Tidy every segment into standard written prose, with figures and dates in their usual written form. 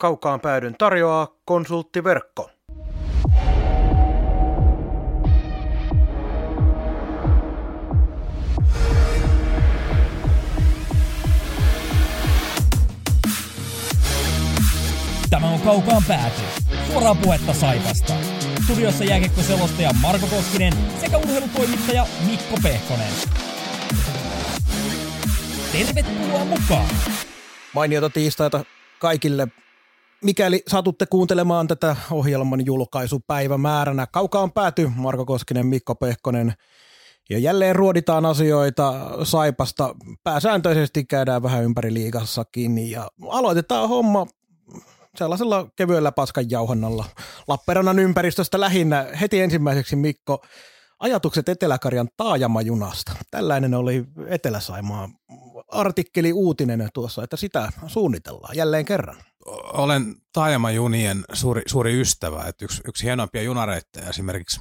Kaukaan päädyn tarjoaa Konsulttiverkko. Tämä on Kaukaan pääty. Suoraa puhetta Saipasta. Studiossa jääkiekkoselostaja Marko Koskinen sekä urheilutoimittaja Mikko Pehkonen. Tervetuloa mukaan! Mainiota tiistaita kaikille. Mikäli satutte kuuntelemaan tätä ohjelman julkaisupäivämääränä, Kaukaan pääty Marko Koskinen, Mikko Pehkonen. Ja jälleen ruoditaan asioita Saipasta. Pääsääntöisesti käydään vähän ympäri liigassakin ja aloitetaan homma sellaisella kevyellä paskan jauhannalla Lappeenrannan ympäristöstä lähinnä. Heti ensimmäiseksi, Mikko, ajatukset Etelä-Karjan taajamajunasta. Tällainen oli Etelä-Saimaa artikkeli, uutinen tuossa, että sitä suunnitellaan jälleen kerran. Olen taajamajunien suuri ystävä. Että yksi hienoimpia junareittejä esimerkiksi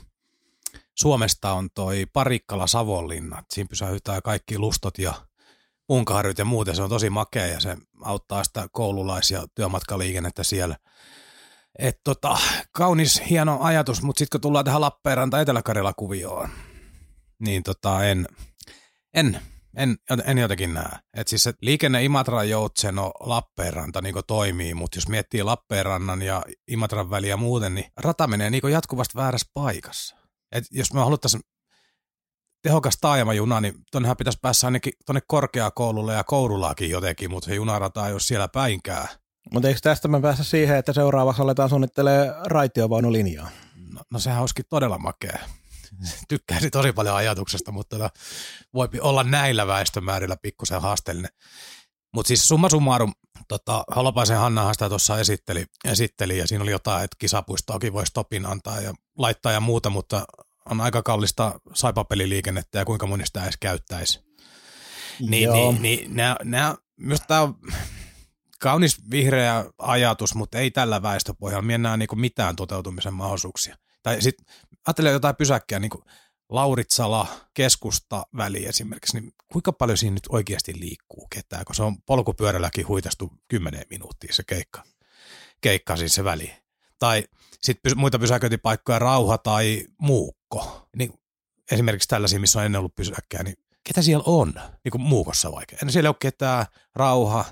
Suomesta on toi Parikkala Savonlinna. Siinä pysäytään kaikki lustot ja Punkaharjut ja muuten, se on tosi makea ja se auttaa sitä koululais- ja työmatkaliikennettä siellä. Et kaunis, hieno ajatus, mutta sitten kun tullaan tähän Lappeenranta-Etelä-Karjala-kuvioon, niin en jotenkin näe. Et siis se liikenne Imatran joutseno Lappeenranta niin toimii, mutta jos miettii Lappeenrannan ja Imatran väliä muuten, niin rata menee niin jatkuvasti väärässä paikassa. Et jos me haluttaisiin tehokas taajamajuna, niin tuonnehan pitäisi päässä ainakin tuonne korkeakoululle ja Kourulaakin jotenkin, mutta se junarata ei ole siellä päinkään. Mutta eikö tästä me päästä siihen, että seuraavaksi aletaan suunnittelemaan raitiovaunulinjaa? No sehän olisikin todella makea. Tykkäisin tosi paljon ajatuksesta, mutta voi olla näillä väestömäärillä pikkusen haasteellinen. Mutta siis summa summarum, Halopaisen Hannahan sitä tuossa esitteli ja siinä oli jotain, että kisapuistoakin voisi stopin antaa ja laittaa ja muuta, mutta on aika kallista saipapeliliikennettä ja kuinka moni sitä edes käyttäisi. Myös tämä on kaunis vihreä ajatus, mutta ei tällä väestöpohjalla. Minä en näe niin mitään toteutumisen mahdollisuuksia. Tai sitten ajattelen jotain pysäkkiä, niin kuin Lauritsala-keskusta väli esimerkiksi. Niin kuinka paljon siinä nyt oikeasti liikkuu ketään, kun se on polkupyörälläkin huitastu 10 minuuttia se keikka siis se väli. Tai sitten muita pysäköintipaikkoja, Rauha tai Muukko. Niin esimerkiksi tällaisia, missä on ennen ollut pysäkkää, niin ketä siellä on? Niin kuin Muukossa vaikka. En siellä ole ketään, Rauha.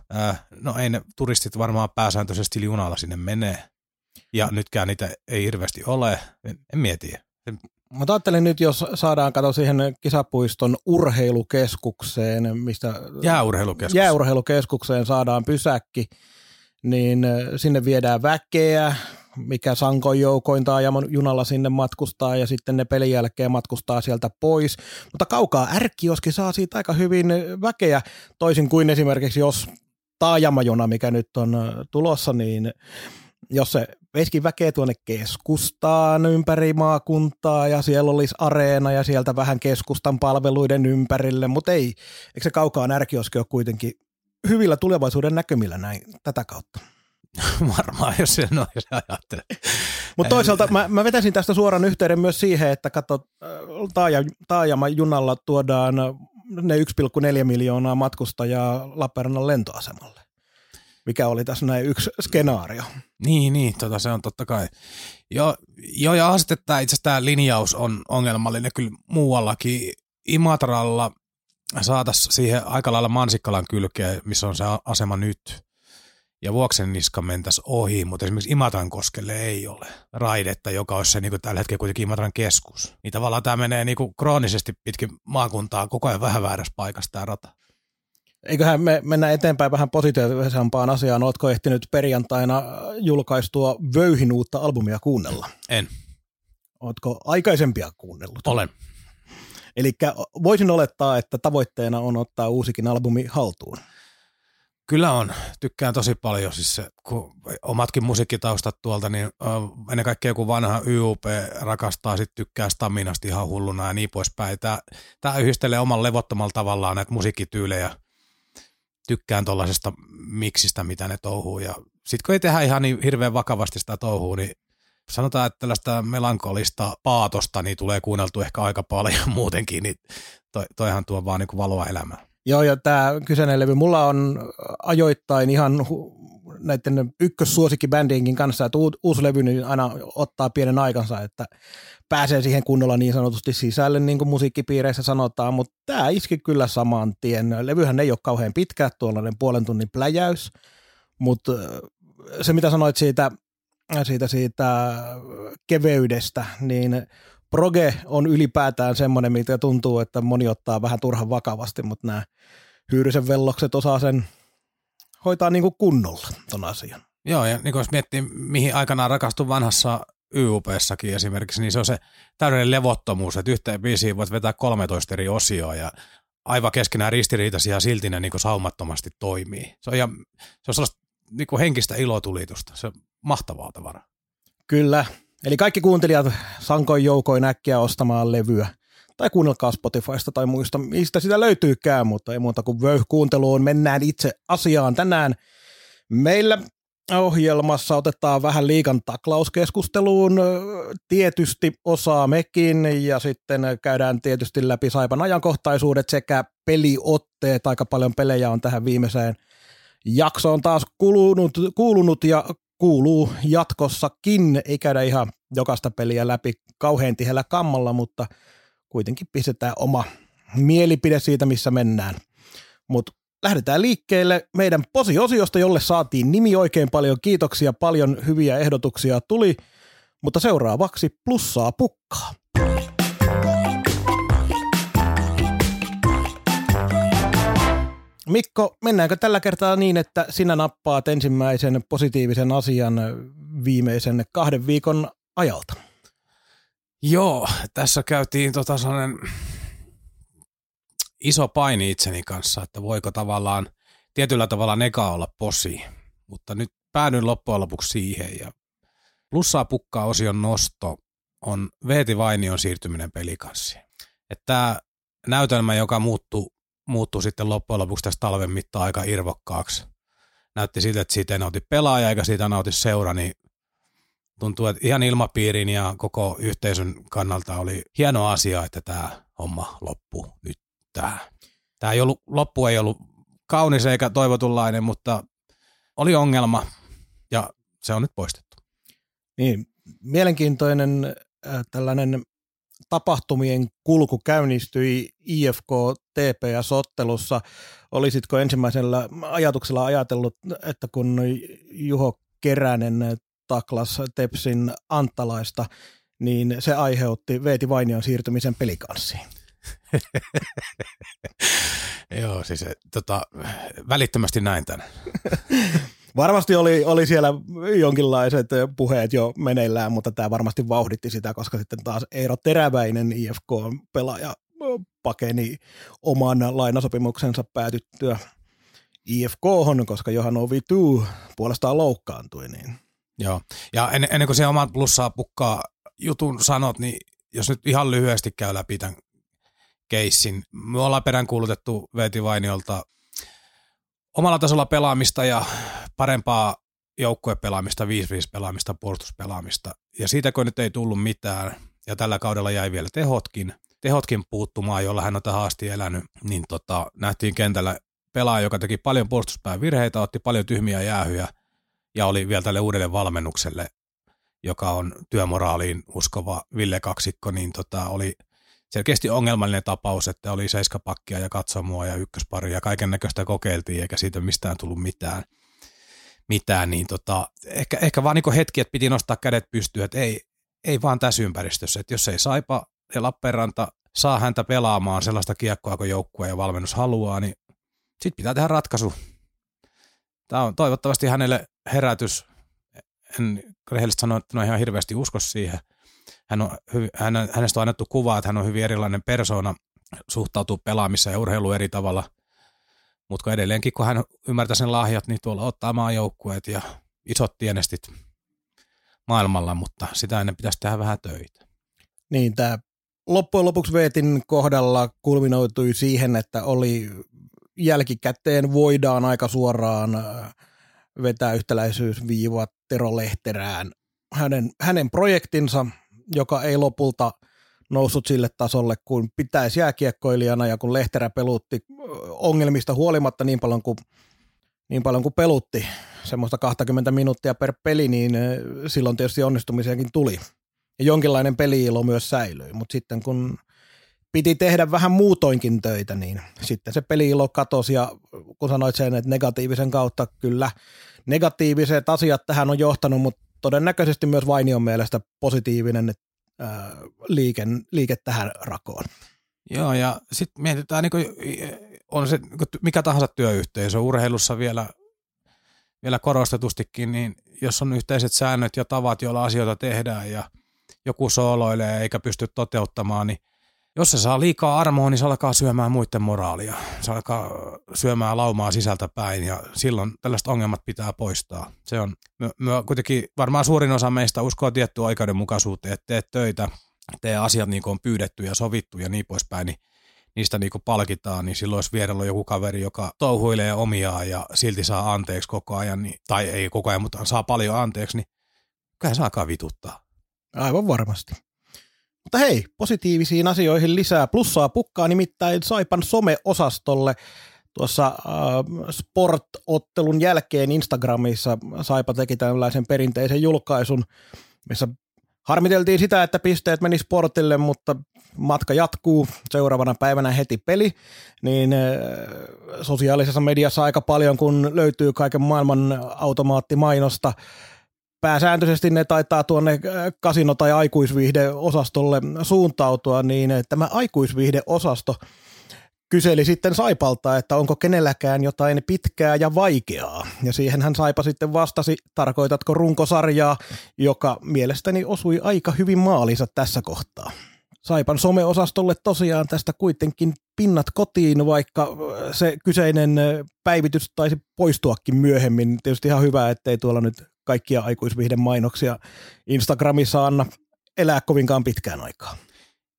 No ei ne turistit varmaan pääsääntöisesti junalla sinne menee. Ja nytkään niitä ei hirveästi ole. En mieti. Mä ajattelin nyt, jos saadaan katsoa siihen kisapuiston urheilukeskukseen, mistä jääurheilukeskukseen saadaan pysäkki, niin sinne viedään väkeä, mikä sankon joukoin taajamajunalla sinne matkustaa ja sitten ne pelin jälkeen matkustaa sieltä pois. Mutta Kaukaa R-kioski saa siitä aika hyvin väkeä, toisin kuin esimerkiksi jos taajamajuna, mikä nyt on tulossa, niin jos se veisikin väkeä tuonne keskustaan ympäri maakuntaa ja siellä olisi areena ja sieltä vähän keskustan palveluiden ympärille, mutta ei, eikö se Kaukaan R-kioski ole kuitenkin hyvillä tulevaisuuden näkymillä näin tätä kautta? Varmaan, jos se noin se ajattelee. Mutta toisaalta mä vetäisin tästä suoran yhteyden myös siihen, että kato, taajamajunalla tuodaan ne 1,4 miljoonaa matkustajaa Lappeenrannan lentoasemalle, mikä oli tässä näin yksi skenaario. Niin, se on totta kai. Joo, ja sitten itse asiassa tämä linjaus on ongelmallinen kyllä muuallakin. Imatralla saataisiin siihen aika lailla Mansikkalan kylkeen, missä on se asema nyt, ja Vuoksen niska mentäisi ohi, mutta esimerkiksi Imatran koskelle ei ole raidetta, joka olisi se niin kuin tällä hetkellä kuitenkin Imatran keskus. Niin tavallaan tämä menee niin kuin kroonisesti pitkin maakuntaa koko ajan vähän väärässä paikassa tämä rata. Eiköhän me mennä eteenpäin vähän positiivisempaan asiaan. Oletko ehtinyt perjantaina julkaistua Vöyhin uutta albumia kuunnella? En. Oletko aikaisempia kuunnellut? Olen. Eli voisin olettaa, että tavoitteena on ottaa uusikin albumi haltuun. Kyllä on. Tykkään tosi paljon. Siis se, kun omatkin musiikkitaustat tuolta, niin ennen kaikkea joku vanha YUP rakastaa, sit tykkää Stam1nasta ihan hulluna ja niin poispäin. Tämä yhdistelee oman levottomalla tavallaan näitä musiikkityylejä. Tykkään tuollaisesta miksistä, mitä ne touhuu. Ja sitten kun ei tehdä ihan niin hirveän vakavasti sitä touhuu, niin sanotaan, että tällaista melankolista paatosta niin tulee kuunneltu ehkä aika paljon muutenkin. Niin toihan tuo vaan niin kuin valoa elämään. Joo, ja tämä kyseinen levy mulla on ajoittain ihan näiden ykkössuosikkibändienkin kanssa, että uusi levy niin aina ottaa pienen aikansa, että pääsee siihen kunnolla niin sanotusti sisälle, niin kuin musiikkipiireissä sanotaan, mutta tämä iski kyllä saman tien. Levyhän ei ole kauhean pitkä, tuollainen puolen tunnin pläjäys, mutta se mitä sanoit siitä keveydestä, niin proge on ylipäätään semmoinen, mitä tuntuu, että moni ottaa vähän turhan vakavasti, mutta nämä Hyyrisen vellokset osaa sen hoitaa niin kuin kunnolla ton asian. Joo, ja niin jos miettii, mihin aikanaan rakastui vanhassa YUP:ssäkin esimerkiksi, niin se on se täydellinen levottomuus, että yhteen biisiin voit vetää 13 eri osioa ja aivan keskenään ristiriitaisia ja silti ne niin kuin saumattomasti toimii. Se on, ja se on sellaista niin kuin henkistä ilotulitusta, se on mahtavaa tavaraa. Kyllä. Eli kaikki kuuntelijat sankoin joukoin äkkiä ostamaan levyä. Tai kuunnelkaa Spotifysta tai muista, mistä sitä löytyykään, mutta ei muuta kuin Vöyh-kuunteluun. Mennään itse asiaan tänään. Meillä ohjelmassa otetaan vähän liigan taklauskeskusteluun tietysti osaa mekin ja sitten käydään tietysti läpi Saipan ajankohtaisuudet sekä peliotteet. Aika paljon pelejä on tähän viimeiseen jaksoon taas kuulunut ja kuuluu jatkossakin. Ei käydä ihan jokaista peliä läpi kauhean tiheällä kammalla, mutta kuitenkin pistetään oma mielipide siitä, missä mennään. Mutta lähdetään liikkeelle meidän posiosiosta, jolle saatiin nimi oikein paljon. Kiitoksia, paljon hyviä ehdotuksia tuli, mutta seuraavaksi plussaa pukkaa. Mikko, mennäänkö tällä kertaa niin, että sinä nappaat ensimmäisen positiivisen asian viimeisen 2 viikon ajalta? Joo, tässä käytiin sellainen iso paini itseni kanssa, että voiko tavallaan tietyllä tavalla neka olla posi, mutta nyt päädyin loppujen lopuksi siihen ja plussaa pukkaa -osion nosto on Veeti Vainion siirtyminen pelikanssiin. Että tämä näytelmä, joka muuttui sitten loppujen lopuksi tässä talven mittaan aika irvokkaaksi. Näytti siltä, että siitä ei nauti pelaaja eikä siitä nauti seura, niin tuntuu, että ihan ilmapiirin ja koko yhteisön kannalta oli hieno asia, että tämä homma loppuu nyt tähän. Tämä ei ollut, loppu ei ollut kaunis eikä toivotunlainen, mutta oli ongelma ja se on nyt poistettu. Niin, mielenkiintoinen tällainen tapahtumien kulku käynnistyi IFK-TPS-ottelussa. Olisitko ensimmäisellä ajatuksella ajatellut, että kun Juho Keränen taklas Tepsin Anttalaista, niin se aiheutti Veeti Vainion siirtymisen pelikanssiin? Joo, siis välittömästi näin tämän. Varmasti oli siellä jonkinlaiset puheet jo meneillään, mutta tämä varmasti vauhditti sitä, koska sitten taas Eero Teräväinen, IFK-pelaaja, pakeni oman lainasopimuksensa päätyttyä IFK:hon, koska Johan Ovituu puolestaan loukkaantui. Niin. Joo, ja ennen kuin se oman plussaa pukkaa jutun sanot, niin jos nyt ihan lyhyesti käy läpi tämän keissin. Me ollaan peräänkuulutettu Veeti Vainiolta omalla tasolla pelaamista ja parempaa joukkuepelaamista, 5-5 pelaamista, puolustuspelaamista. Ja siitäkö nyt ei tullut mitään, ja tällä kaudella jäi vielä tehotkin puuttumaan, jolla hän on tähän asti elänyt, niin nähtiin kentällä pelaaja, joka teki paljon puolustuspäävirheitä, otti paljon tyhmiä jäähyjä, ja oli vielä tälle uudelle valmennukselle, joka on työmoraaliin uskova Ville Kaksikko, niin oli selkeästi ongelmallinen tapaus, että oli 7 pakkia ja katsomoa ja 1 pari ja kaiken näköistä kokeiltiin, eikä siitä mistään tullut mitään niin ehkä vaan niin hetki, että piti nostaa kädet pystyyn, että ei vaan tässä ympäristössä, että jos ei Saipa ja Lappeenranta saa häntä pelaamaan sellaista kiekkoa, kun joukkue ja valmennus haluaa, niin sitten pitää tehdä ratkaisu. Tämä on toivottavasti hänelle herätys. En rehellisesti sano, että en ihan hirveästi usko siihen. Hänestä on annettu kuva, että hän on hyvin erilainen persoona, suhtautuu pelaamissa ja urheiluun eri tavalla. Mutta edelleenkin, kun hän ymmärtää sen lahjat, niin tuolla ottaa maajoukkueet ja isot tienestit maailmalla, mutta sitä ennen pitäisi tehdä vähän töitä. Niin, tämä loppujen lopuksi Veetin kohdalla kulminoitui siihen, että oli jälkikäteen voidaan aika suoraan vetää yhtäläisyysviivat Tero Lehterään. Hänen projektinsa, joka ei lopulta noussut sille tasolle, kun pitäisi jääkiekkoilijana ja kun Lehterä pelutti ongelmista huolimatta niin paljon kuin pelutti semmoista 20 minuuttia per peli, niin silloin tietysti onnistumisiakin tuli. Ja jonkinlainen peli-ilo myös säilyi, mutta sitten kun piti tehdä vähän muutoinkin töitä, niin sitten se peli-ilo katosi ja kun sanoit sen, että negatiivisen kautta kyllä negatiiviset asiat tähän on johtanut, mutta todennäköisesti myös Vainion mielestä positiivinen liike tähän rakoon. Joo, ja sitten mietitään, on se mikä tahansa työyhteisö, urheilussa vielä korostetustikin, niin jos on yhteiset säännöt ja tavat, joilla asioita tehdään ja joku sooloilee eikä pysty toteuttamaan, niin jos se saa liikaa armoa, niin se alkaa syömään muiden moraalia. Se alkaa syömään laumaa sisältä päin ja silloin tällaiset ongelmat pitää poistaa. Se on kuitenkin varmaan suurin osa meistä uskoo tiettyä oikeudenmukaisuuteen, että tee töitä, tee asiat niin kuin on pyydetty ja sovittu ja niin poispäin, niin niistä niin kuin palkitaan, niin silloin jos vierellä joku kaveri, joka touhuilee omiaan ja silti saa anteeksi koko ajan, niin, tai ei koko ajan, mutta saa paljon anteeksi, niin kyllähän se alkaa vituttaa. Aivan varmasti. Mutta hei, positiivisiin asioihin lisää plussaa pukkaa, nimittäin Saipan some-osastolle tuossa sport-ottelun jälkeen Instagramissa Saipa teki tällaisen perinteisen julkaisun, missä harmiteltiin sitä, että pisteet meni Sportille, mutta matka jatkuu, seuraavana päivänä heti peli, niin sosiaalisessa mediassa aika paljon, kun löytyy kaiken maailman automaattimainosta, pääsääntöisesti ne taitaa tuonne kasino- tai aikuisviihdeosastolle suuntautua, niin tämä aikuisviihdeosasto kyseli sitten Saipalta, että onko kenelläkään jotain pitkää ja vaikeaa. Ja siihenhän Saipa sitten vastasi, tarkoitatko runkosarjaa, joka mielestäni osui aika hyvin maalinsa tässä kohtaa. Saipan some-osastolle tosiaan tästä kuitenkin pinnat kotiin, vaikka se kyseinen päivitys taisi poistuakin myöhemmin. Tietysti ihan hyvä, ettei tuolla nyt kaikkia aikuisviihden mainoksia Instagramissa anna elää kovinkaan pitkään aikaa.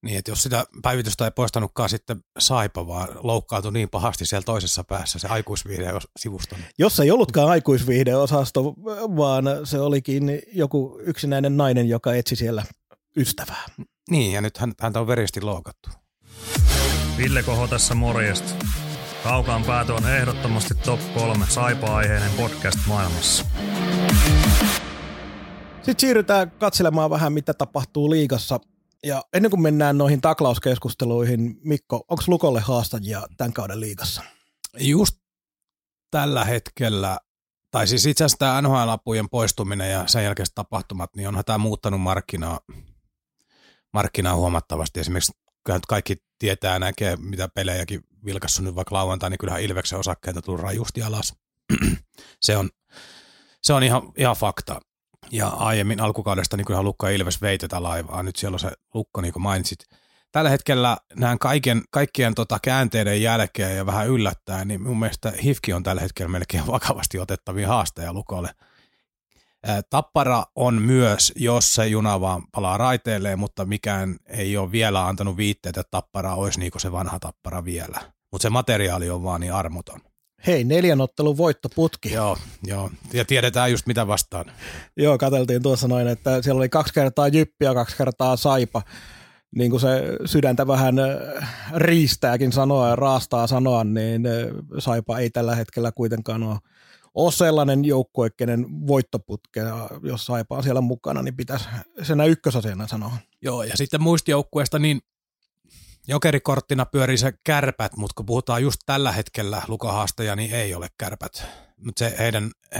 Niin, että jos sitä päivitystä ei poistanutkaan sitten Saipa, vaan loukkaantui niin pahasti siellä toisessa päässä se aikuisviihde-sivusto. Jos ei ollutkaan aikuisviihde-osasto, vaan se olikin joku yksinäinen nainen, joka etsi siellä ystävää. Niin, ja nyt häntä on veristi loukattu. Ville Koho tässä morjesta. Kaukaan päätö on ehdottomasti top 3 Saipa-aiheinen podcast maailmassa. Sitten siirrytään katselemaan vähän, mitä tapahtuu liigassa. Ja ennen kuin mennään noihin taklauskeskusteluihin, Mikko, onko Lukolle haastajia tämän kauden liigassa? Just tällä hetkellä, tai siis itse asiassa tämä NHL-apujen poistuminen ja sen jälkeiset tapahtumat, niin onhan tämä muuttanut markkinaa huomattavasti. Esimerkiksi kyllähän kaikki tietää ja näkee, mitä pelejäkin vilkassu nyt vaikka lauantai, niin kyllähän Ilveksen osakkeita tullut rajusti alas. Se on ihan fakta. Ja aiemmin alkukaudesta niin kyllähän Lukko ja Ilves vei tätä laivaa. Nyt siellä on se Lukko, niin kuin mainitsit. Tällä hetkellä näen kaikkien käänteiden jälkeen ja vähän yllättäen, niin mun mielestä HIFK on tällä hetkellä melkein vakavasti otettavia haasteja Lukolle. Tappara on myös, jos se juna vaan palaa raiteilleen, mutta mikään ei ole vielä antanut viitteitä, että Tappara olisi niin kuin se vanha Tappara vielä. Mutta se materiaali on vaan niin armoton. Hei, 4 ottelun voittoputki. Joo, ja tiedetään just mitä vastaan. Joo, katseltiin tuossa noin, että siellä oli 2 kertaa JYP ja 2 kertaa Saipa. Niin kuin se sydäntä vähän riistääkin sanoa ja raastaa sanoa, niin Saipa ei tällä hetkellä kuitenkaan ole sellainen joukkue, kenen voittoputke, jos Saipa on siellä mukana, niin pitäisi senä ykkösasiana sanoa. Joo, ja sitten muista joukkueesta, niin jokerikorttina pyörii se Kärpät, mutta kun puhutaan just tällä hetkellä lukahaastaja, niin ei ole Kärpät. Mutta se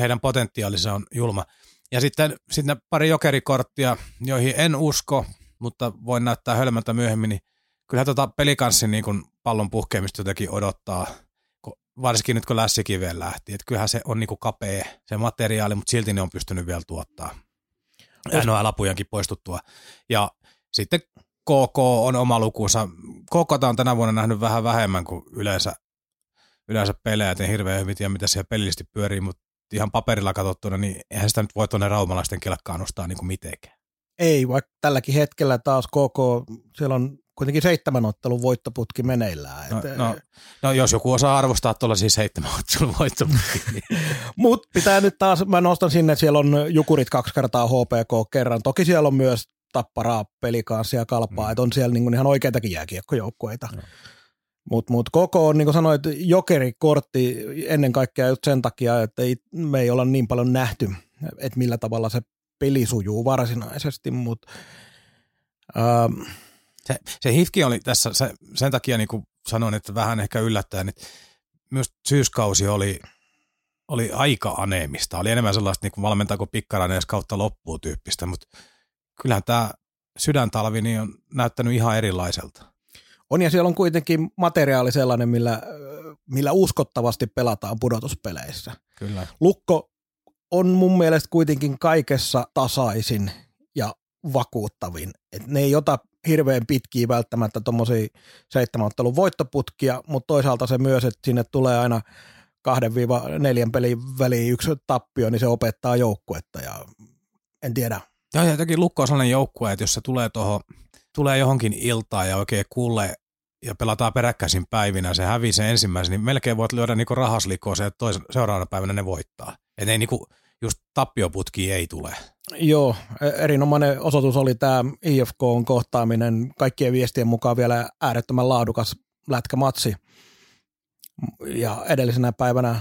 heidän potentiaalinsa on julma. Ja sitten pari jokerikorttia, joihin en usko, mutta voin näyttää hölmältä myöhemmin, niin kyllähän pelikanssin niin kun pallon puhkeamista jotenkin odottaa, varsinkin nyt kun Lässi Kiveen lähti. Et kyllähän se on niin kun kapea se materiaali, mutta silti ne on pystynyt vielä tuottaa. NHL-apujankin poistuttua. Ja sitten KK on oma lukunsa. KK:ta on tänä vuonna nähnyt vähän vähemmän kuin yleensä pelejä, joten hirveän hyvin tiedä, mitä siellä pelillisesti pyörii, mutta ihan paperilla katsottuna, niin eihän sitä nyt voi tuonne raumalaisten kelkkaan nostaa niin kuin mitenkään. Ei, vaikka tälläkin hetkellä taas KK, siellä on kuitenkin 7 ottelun voittoputki meneillään. No jos joku osaa arvostaa tuollaisia 7 ottelun voittoputki. Niin. Mutta pitää nyt taas, mä nostan sinne, että siellä on Jukurit 2 kertaa HPK kerran. Toki siellä on myös Tapparaa, Pelikansia ja Kalpaa, että on siellä niin kuin ihan oikeitakin jääkiekkojoukkueita. No. Mutta koko on, niin kuin sanoit, jokerikortti ennen kaikkea just sen takia, että me ei olla niin paljon nähty, että millä tavalla se peli sujuu varsinaisesti, mutta Se HIFK oli tässä, sen takia niin kuin sanoin, että vähän ehkä yllättäen, että myös syyskausi oli aika aneemista. Oli enemmän sellaista, niin kuin valmentaako Pikkarainen kautta loppuun tyyppistä, mutta kyllähän tämä sydäntalvi niin on näyttänyt ihan erilaiselta. On, ja siellä on kuitenkin materiaali sellainen, millä uskottavasti pelataan pudotuspeleissä. Kyllä. Lukko on mun mielestä kuitenkin kaikessa tasaisin ja vakuuttavin. Et ne ei ota hirveän pitkiä välttämättä tuommoisia 7 ottelun voittoputkia, mutta toisaalta se myös, että sinne tulee aina 2-4 pelin väliin yksi tappio, niin se opettaa joukkuetta ja en tiedä. Joo, ja jotenkin Lukko on sellainen joukkue, että jos se tulee johonkin iltaan ja oikein kuulee ja pelataan peräkkäisin päivinä, se hävii sen ensimmäisen, niin melkein voit lyödä niinku rahaslikoon se, että seuraavana päivänä ne voittaa. Et ei niinku, just tappioputki ei tule. Joo, erinomainen osoitus oli tämä IFK:n kohtaaminen, kaikkien viestien mukaan vielä äärettömän laadukas lätkämatsi. Ja edellisenä päivänä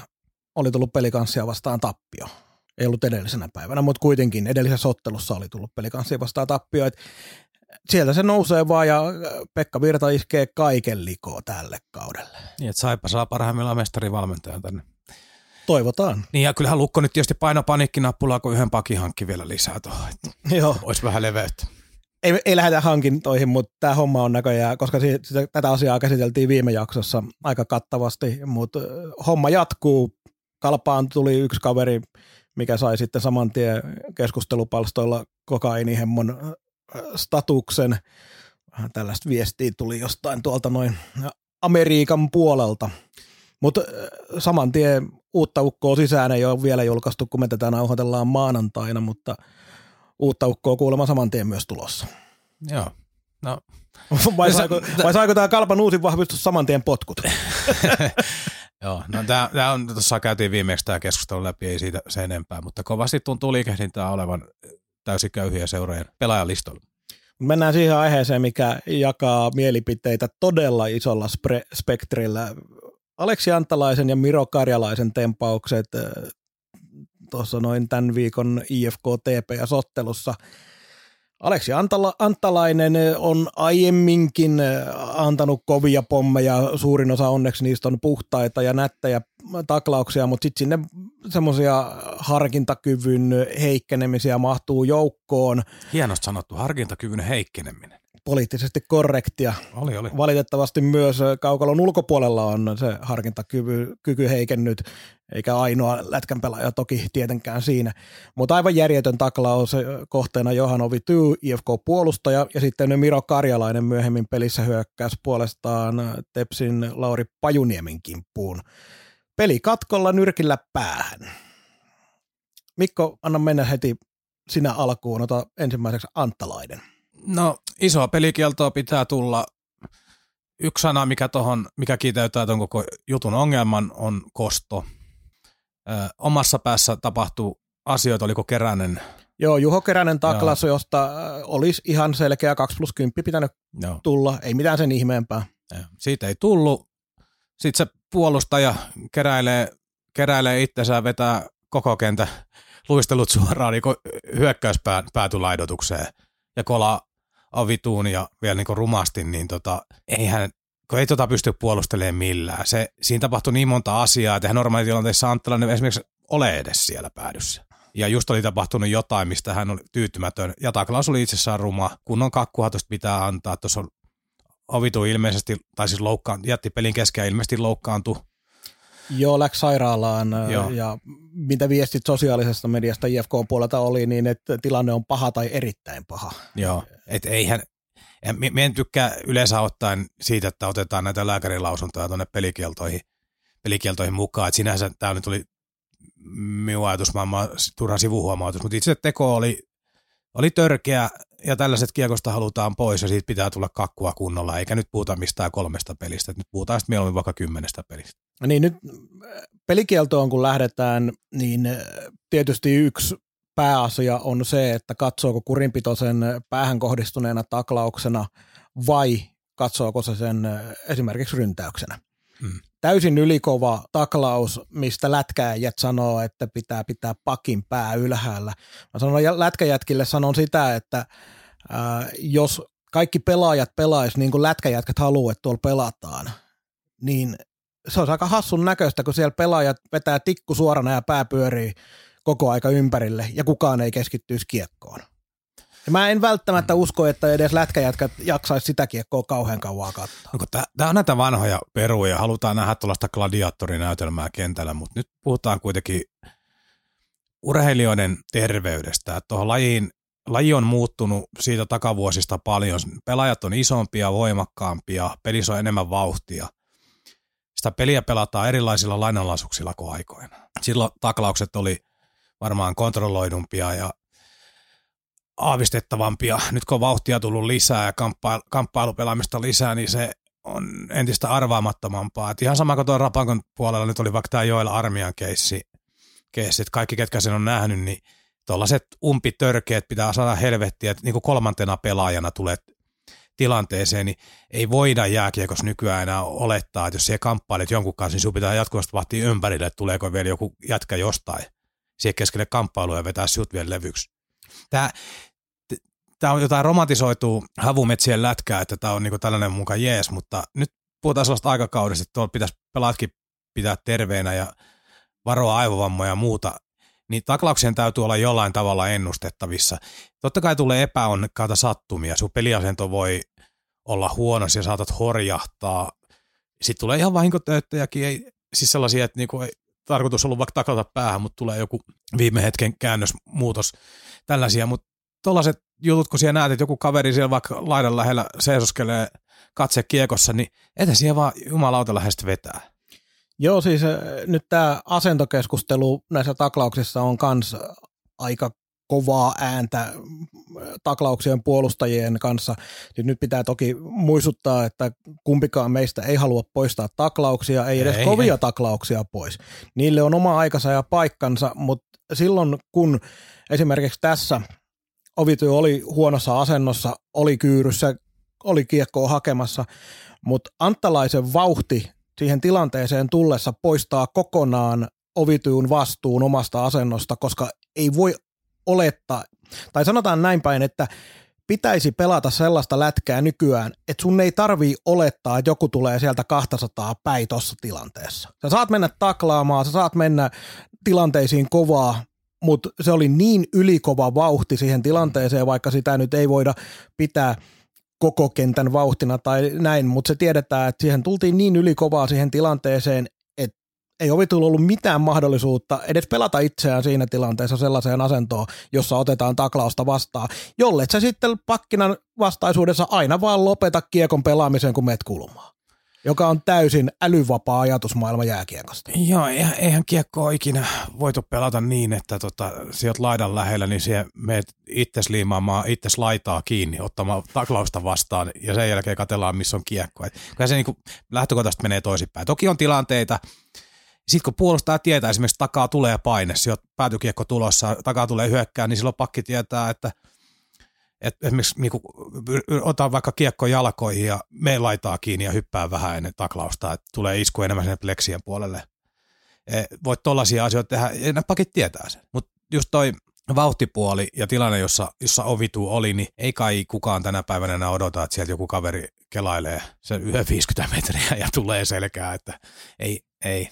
oli tullut Pelikanssia vastaan tappio. Ei ollut edellisenä päivänä, mutta kuitenkin edellisessä ottelussa oli tullut Pelikanssia vastaan tappio. Et sieltä se nousee vaan ja Pekka Virta iskee kaiken likoa tälle kaudelle. Niin, että Saipa saa parhaimmillaan mestarivalmentajan tänne. Toivotaan. Niin, ja kyllähän Lukko nyt tietysti painaa paniikkinappulaa, kun yhden pakin hankki vielä lisää tuohon. Joo. Olisi vähän leveyttä. Ei lähdetä hankintoihin, mutta tämä homma on näköjään, koska tätä asiaa käsiteltiin viime jaksossa aika kattavasti, mutta homma jatkuu. Kalpaan tuli yksi kaveri, mikä sai sitten saman tien keskustelupalstoilla kokainihemmon statuksen. Vähän tällaista viestiä tuli jostain tuolta noin Amerikan puolelta. Mutta saman tien uutta ukkoa sisään ei ole vielä julkaistu, kun me tätä nauhoitellaan maanantaina, mutta uutta ukkoa kuulemma saman tien myös tulossa. Joo. No. Vai saiko tämä Kalpan uusin vahvistus saman tien potkut? Joo, no tämä on, tuossa käytiin viimeksi tämä keskustelu läpi, ei siitä sen enempää, mutta kovasti tuntuu liikehdintää olevan täysin köyhiä seuraajien pelaajalistolla. Mennään siihen aiheeseen, mikä jakaa mielipiteitä todella isolla spektrillä. Aleksi Anttalaisen ja Miro Karjalaisen tempaukset tuossa noin tämän viikon IFK-TPS-ottelussa. Aleksi Anttalainen on aiemminkin antanut kovia pommeja, suurin osa onneksi niistä on puhtaita ja nättejä taklauksia, mutta sitten sinne semmoisia harkintakyvyn heikkenemisiä mahtuu joukkoon. Hienosti sanottu, harkintakyvyn heikkeneminen. Poliittisesti korrektia. Oli. Valitettavasti myös kaukalon ulkopuolella on se harkintakyky heikennyt, eikä ainoa lätkän pelaaja toki tietenkään siinä. Mutta aivan järjetön taklaus kohteena Johan Ovituu, IFK-puolustaja, ja sitten Miro Karjalainen myöhemmin pelissä hyökkäsi puolestaan Tepsin Lauri Pajuniemen kimppuun. Peli katkolla nyrkillä päähän. Mikko, anna mennä heti sinä alkuun, ota ensimmäiseksi Anttalainen. No, isoa pelikieltoa pitää tulla. Yksi sana, mikä kiteyttää tuon koko jutun ongelman, on kosto. Omassa päässä tapahtuu asioita, oliko Keränen? Joo, Juho Keränen taklas, josta olisi ihan selkeä 2+10 pitänyt tulla, ei mitään sen ihmeempää. Siitä ei tullut. Sitten se puolustaja keräilee itsensä, vetää koko kentän luistelut suoraan niin hyökkäyspään päätylaidotukseen. Ja kolaa Ovituun ja vielä niin rumasti, niin ei pysty puolustelemaan millään. Siinä tapahtui niin monta asiaa, että normaalitilanteessa Anttalainen esimerkiksi ole edes siellä päädyssä. Ja just oli tapahtunut jotain, mistä hän oli tyytymätön. Ja taklaus oli itsessään ruma. Kunnon kakkuhan tuosta pitää antaa. Tuossa Ovituu ilmeisesti, tai siis jätti pelin keskeen, ilmeisesti loukkaantui. Joo, läks sairaalaan. Joo. Ja mitä viestit sosiaalisesta mediasta IFK-puolelta oli, niin että tilanne on paha tai erittäin paha. Joo, et eihän, en tykkää yleensä ottaen siitä, että otetaan näitä lääkärilausuntoja tuonne pelikieltoihin mukaan. Et sinänsä tämä nyt oli minun ajatusmaailman turha sivuhuomautus, mutta itse teko oli törkeä ja tällaiset kiekosta halutaan pois ja siitä pitää tulla kakkua kunnolla, eikä nyt puhuta mistään 3 pelistä, nyt puhutaan sitten mieluummin vaikka 10 pelistä. Niin nyt pelikieltoon kun lähdetään, niin tietysti yksi pääasia on se, että katsooko kurinpitoisen päähän kohdistuneena taklauksena vai katsoako se sen esimerkiksi ryntäyksenä. Hmm. Täysin ylikova taklaus, mistä lätkäjät sanoo, että pitää pitää pakin pää ylhäällä. Mä sanon lätkäjätkille sanon sitä, että jos kaikki pelaajat pelaisi niin kuin lätkäjätkät haluaa, että tuolla pelataan, niin se on aika hassun näköistä, kun siellä pelaajat vetää tikku suorana ja pää pyörii koko aika ympärille ja kukaan ei keskittyisi kiekkoon. Ja mä en välttämättä usko, että edes lätkäjätkät jaksaisi sitä kiekkoa kauhean kauan kattaa. No, tämä on näitä vanhoja peruja. Halutaan nähdä tuollaista gladiaattorinäytelmää kentällä, mutta nyt puhutaan kuitenkin urheilijoiden terveydestä. Tuohon laji on muuttunut siitä takavuosista paljon. Pelaajat on isompia, voimakkaampia, pelissä on enemmän vauhtia. Sitä peliä pelataan erilaisilla lainalaisuuksilla kuin aikoina. Silloin taklaukset oli varmaan kontrolloidumpia ja aavistettavampia. Nyt kun on vauhtia tullut lisää ja kamppailupelaamista lisää, niin se on entistä arvaamattomampaa. Et ihan sama kuin tuon Rapankon puolella nyt oli vaikka tämä Joel Armian keissi. Kaikki, ketkä sen on nähnyt, niin tuollaiset umpitörkeet pitää saada helvettiä, että niin kolmantena pelaajana tulee tilanteeseen, niin ei voida jääkiekossa nykyään enää olettaa, että jos siellä kamppailet jonkun kanssa, niin sinun pitää jatkuvasti vahtia ympärille, että tuleeko vielä joku jätkä jostain. Siihen keskelle kamppailua ja vetää sinut vielä levyksi. Tämä on jotain romantisoituu havumetsien lätkää, että tämä on niinku tällainen muka jees, mutta nyt puhutaan sellaista aikakaudesta, että tuolla pitäisi pelaatkin pitää terveenä ja varoa aivovammoja ja muuta, niin taklauksien täytyy olla jollain tavalla ennustettavissa. Totta kai tulee epäonnekkaita sattumia, sun peliasento voi olla huono, siellä saatat horjahtaa. Sitten tulee ihan vahinkotöittäjäkin, ei, siis sellaisia, että niinku ei tarkoitus ollut vaikka taklata päähän, mutta tulee joku viime hetken käännösmuutos, tällaisia, mutta tuollaiset jutut, kun siellä näet, että joku kaveri siellä vaikka laidan lähellä seisoskelee katse kiekossa, niin etä siellä vaan jumalauta lähestä vetää. Joo, siis nyt tämä asentokeskustelu näissä taklauksissa on kans aika kovaa ääntä taklauksien puolustajien kanssa. Nyt pitää toki muistuttaa, että kumpikaan meistä ei halua poistaa taklauksia, ei edes kovia taklauksia pois. Niille on oma aikansa ja paikkansa, mutta silloin kun esimerkiksi tässä Ovituu oli huonossa asennossa, oli kyyryssä, oli kiekkoa hakemassa, mutta Anttalaisen vauhti siihen tilanteeseen tullessa poistaa kokonaan Ovituun vastuun omasta asennosta, koska ei voi olettaa, tai sanotaan näin päin, että pitäisi pelata sellaista lätkää nykyään, että sun ei tarvii olettaa, että joku tulee sieltä 200 päin tuossa tilanteessa. Sä saat mennä taklaamaan, sä saat mennä tilanteisiin kovaa, mutta se oli niin ylikova vauhti siihen tilanteeseen, vaikka sitä nyt ei voida pitää koko kentän vauhtina tai näin, mutta se tiedetään, että siihen tultiin niin ylikovaa siihen tilanteeseen, että ei Ovituulla ollut mitään mahdollisuutta edes pelata itseään siinä tilanteessa sellaiseen asentoon, jossa otetaan taklausta vastaan, jollet sä sitten pakkinan vastaisuudessa aina vaan lopeta kiekon pelaamisen, kun meet kulmaa, joka on täysin älyvapaa ajatusmaailma jääkiekosta. Joo, eihän kiekkoa ikinä voitu pelata niin, että sieltä laidan lähellä, niin siellä menet itses liimaamaan, itses laitaa kiinni, ottamaan taklausta vastaan ja sen jälkeen katsellaan, missä on kiekko. Kyllä se niin lähtökohtaisesti menee toisinpäin. Toki on tilanteita, sitten kun puolustaa tietää, esimerkiksi takaa tulee paine, sieltä päätykiekko tulossa, takaa tulee hyökkää, niin silloin pakki tietää, että esimerkiksi niin otan vaikka kiekko jalkoihin ja me laitaa kiinni ja hyppää vähän ennen taklausta, että tulee isku enemmän sinne pleksien puolelle. Voit tollaisia asioita tehdä, ja nämä pakit tietää sen. Mutta just toi vauhtipuoli ja tilanne, jossa Ovituu oli, niin ei kai kukaan tänä päivänä enää odota, että sieltä joku kaveri kelailee sen 50 metriä ja tulee selkää, että ei.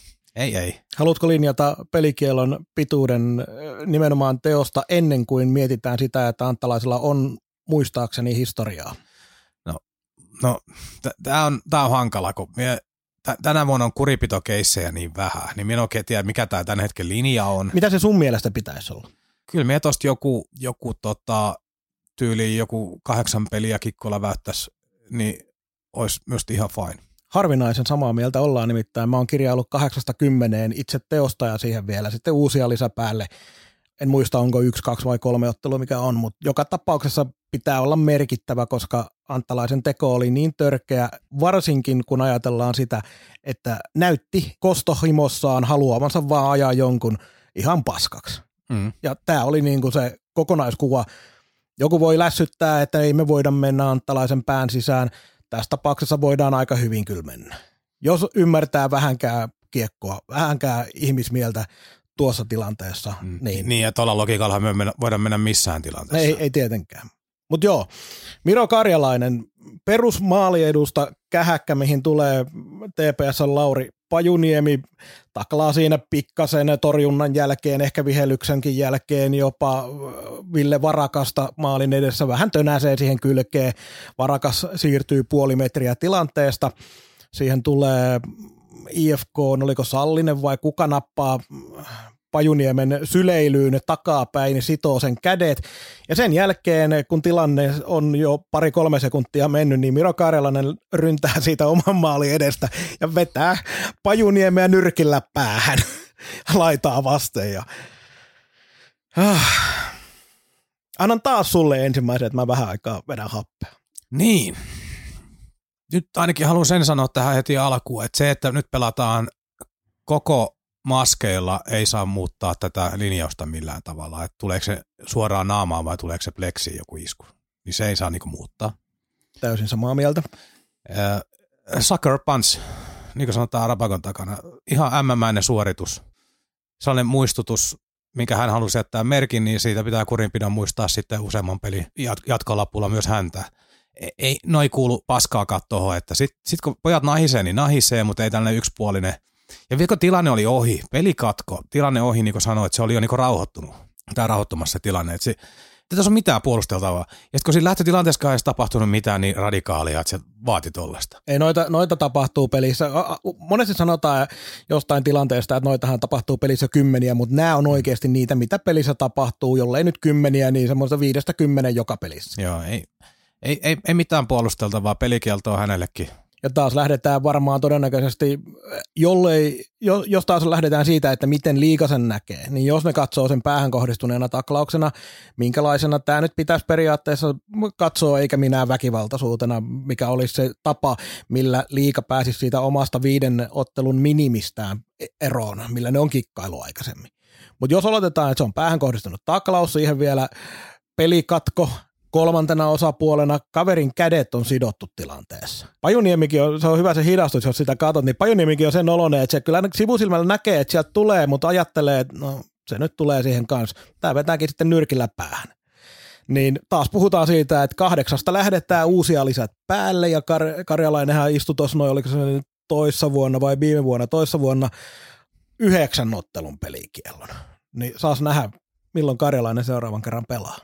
Haluatko linjata pelikielon pituuden nimenomaan teosta ennen kuin mietitään sitä, että Anttalaisella on muistaakseni historiaa? No tämä on hankala, kun tänä vuonna on kuripitokeissejä niin vähän, niin minä en oikein tiedä, mikä tämä tämän hetken linja on. Mitä se sun mielestä pitäisi olla? Kyllä minä tuosta joku 8 peliä kikkoilla väyttäisi, niin olisi myös ihan fine. Harvinaisen samaa mieltä ollaan nimittäin. Mä oon kirjaillut 8-10 itse teosta ja siihen vielä sitten uusia lisäpäälle. En muista, onko 1, 2 vai 3 ottelua, mikä on, mutta joka tapauksessa pitää olla merkittävä, koska Anttalaisen teko oli niin törkeä, varsinkin kun ajatellaan sitä, että näytti kostohimossaan haluamansa vaan ajaa jonkun ihan paskaksi. Ja tämä oli niin kuin se kokonaiskuva. Joku voi lässyttää, että ei me voida mennä Anttalaisen pään sisään. Tässä tapauksessa voidaan aika hyvin kyllä mennä. Jos ymmärtää vähänkään kiekkoa, vähänkään ihmismieltä tuossa tilanteessa. Niin, ja tuolla logiikalla me voidaan mennä missään tilanteessa. Ei tietenkään. Mutta joo, Miro Karjalainen, perusmaaliedusta kähäkkä, mihin tulee TPS:n Lauri Pajuniemi, taklaa siinä pikkasen torjunnan jälkeen, ehkä vihelyksenkin jälkeen jopa Ville Varakasta maalin edessä, vähän tönäsee siihen kylkeen. Varakas siirtyy puoli metriä tilanteesta, siihen tulee IFK, oliko Sallinen vai kuka nappaa Pajuniemen syleilyyn takapäin, sitoo sen kädet, ja sen jälkeen, kun tilanne on jo 2-3 sekuntia mennyt, niin Miro Karjalainen ryntää siitä oman maalin edestä ja vetää Pajuniemeä nyrkillä päähän, laitaa vasten. Ja annan taas sulle ensimmäisen, että mä vähän aikaa vedän happea. Niin. Nyt ainakin haluan sen sanoa tähän heti alkuun, että se, että nyt pelataan koko maskeilla, ei saa muuttaa tätä linjausta millään tavalla, että tuleeko se suoraan naamaan vai tuleeko se pleksiin joku isku, niin se ei saa niinku muuttaa. Täysin samaa mieltä. Sucker punch, niin kuin sanotaan Rapakon takana, ihan MM-mäinen suoritus, sellainen muistutus, minkä hän halusi jättää merkin, niin siitä pitää kurinpidon muistaa sitten useamman pelin jatkolapulla myös häntä. Ei noi kuulu paskaakaan tohon, että sit kun pojat nahisee, niin nahisee, mutta ei tällainen yksipuolinen. Ja vielä kun tilanne oli ohi, pelikatko, tilanne ohi, niin kuin sanoin, että se oli jo niin kuin rauhoittunut, tai rauhoittumassa se tilanne, että ei tässä ole mitään puolusteltavaa. Ja sitten kun siinä lähtötilanteessa ei tapahtunut mitään niin radikaalia, että se vaati tollaista. Ei, noita tapahtuu pelissä. Monesti sanotaan jostain tilanteesta, että noitahan tapahtuu pelissä kymmeniä, mutta nämä on oikeasti niitä, mitä pelissä tapahtuu, jollei nyt kymmeniä, niin semmoista 5-10 joka pelissä. Joo, ei mitään puolusteltavaa, pelikieltoa hänellekin. Ja taas lähdetään varmaan todennäköisesti, jos taas lähdetään siitä, että miten liikasen näkee, niin jos ne katsoo sen päähän kohdistuneena taklauksena, minkälaisena tämä nyt pitäisi periaatteessa katsoa, eikä minä väkivaltaisuutena, mikä olisi se tapa, millä liika pääsisi siitä omasta 5 ottelun minimistään eroon, millä ne on kikkailu aikaisemmin. Mutta jos oletetaan, että se on päähän kohdistunut taklaus, siihen vielä pelikatko, kolmantena osapuolena kaverin kädet on sidottu tilanteessa. Pajuniemikin on, se on hyvä se hidastus, jos sitä katsot, niin Pajuniemikin on sen oloinen, että se kyllä sivusilmällä näkee, että sieltä tulee, mutta ajattelee, että no se nyt tulee siihen kanssa. Tämä vetääkin sitten nyrkillä päähän. Niin taas puhutaan siitä, että 8 lähdetään uusia lisät päälle, ja Karjalainenhan istui tuossa noin, oliko se viime vuonna 9 ottelun pelikiellon. Niin saas nähdä, milloin Karjalainen seuraavan kerran pelaa.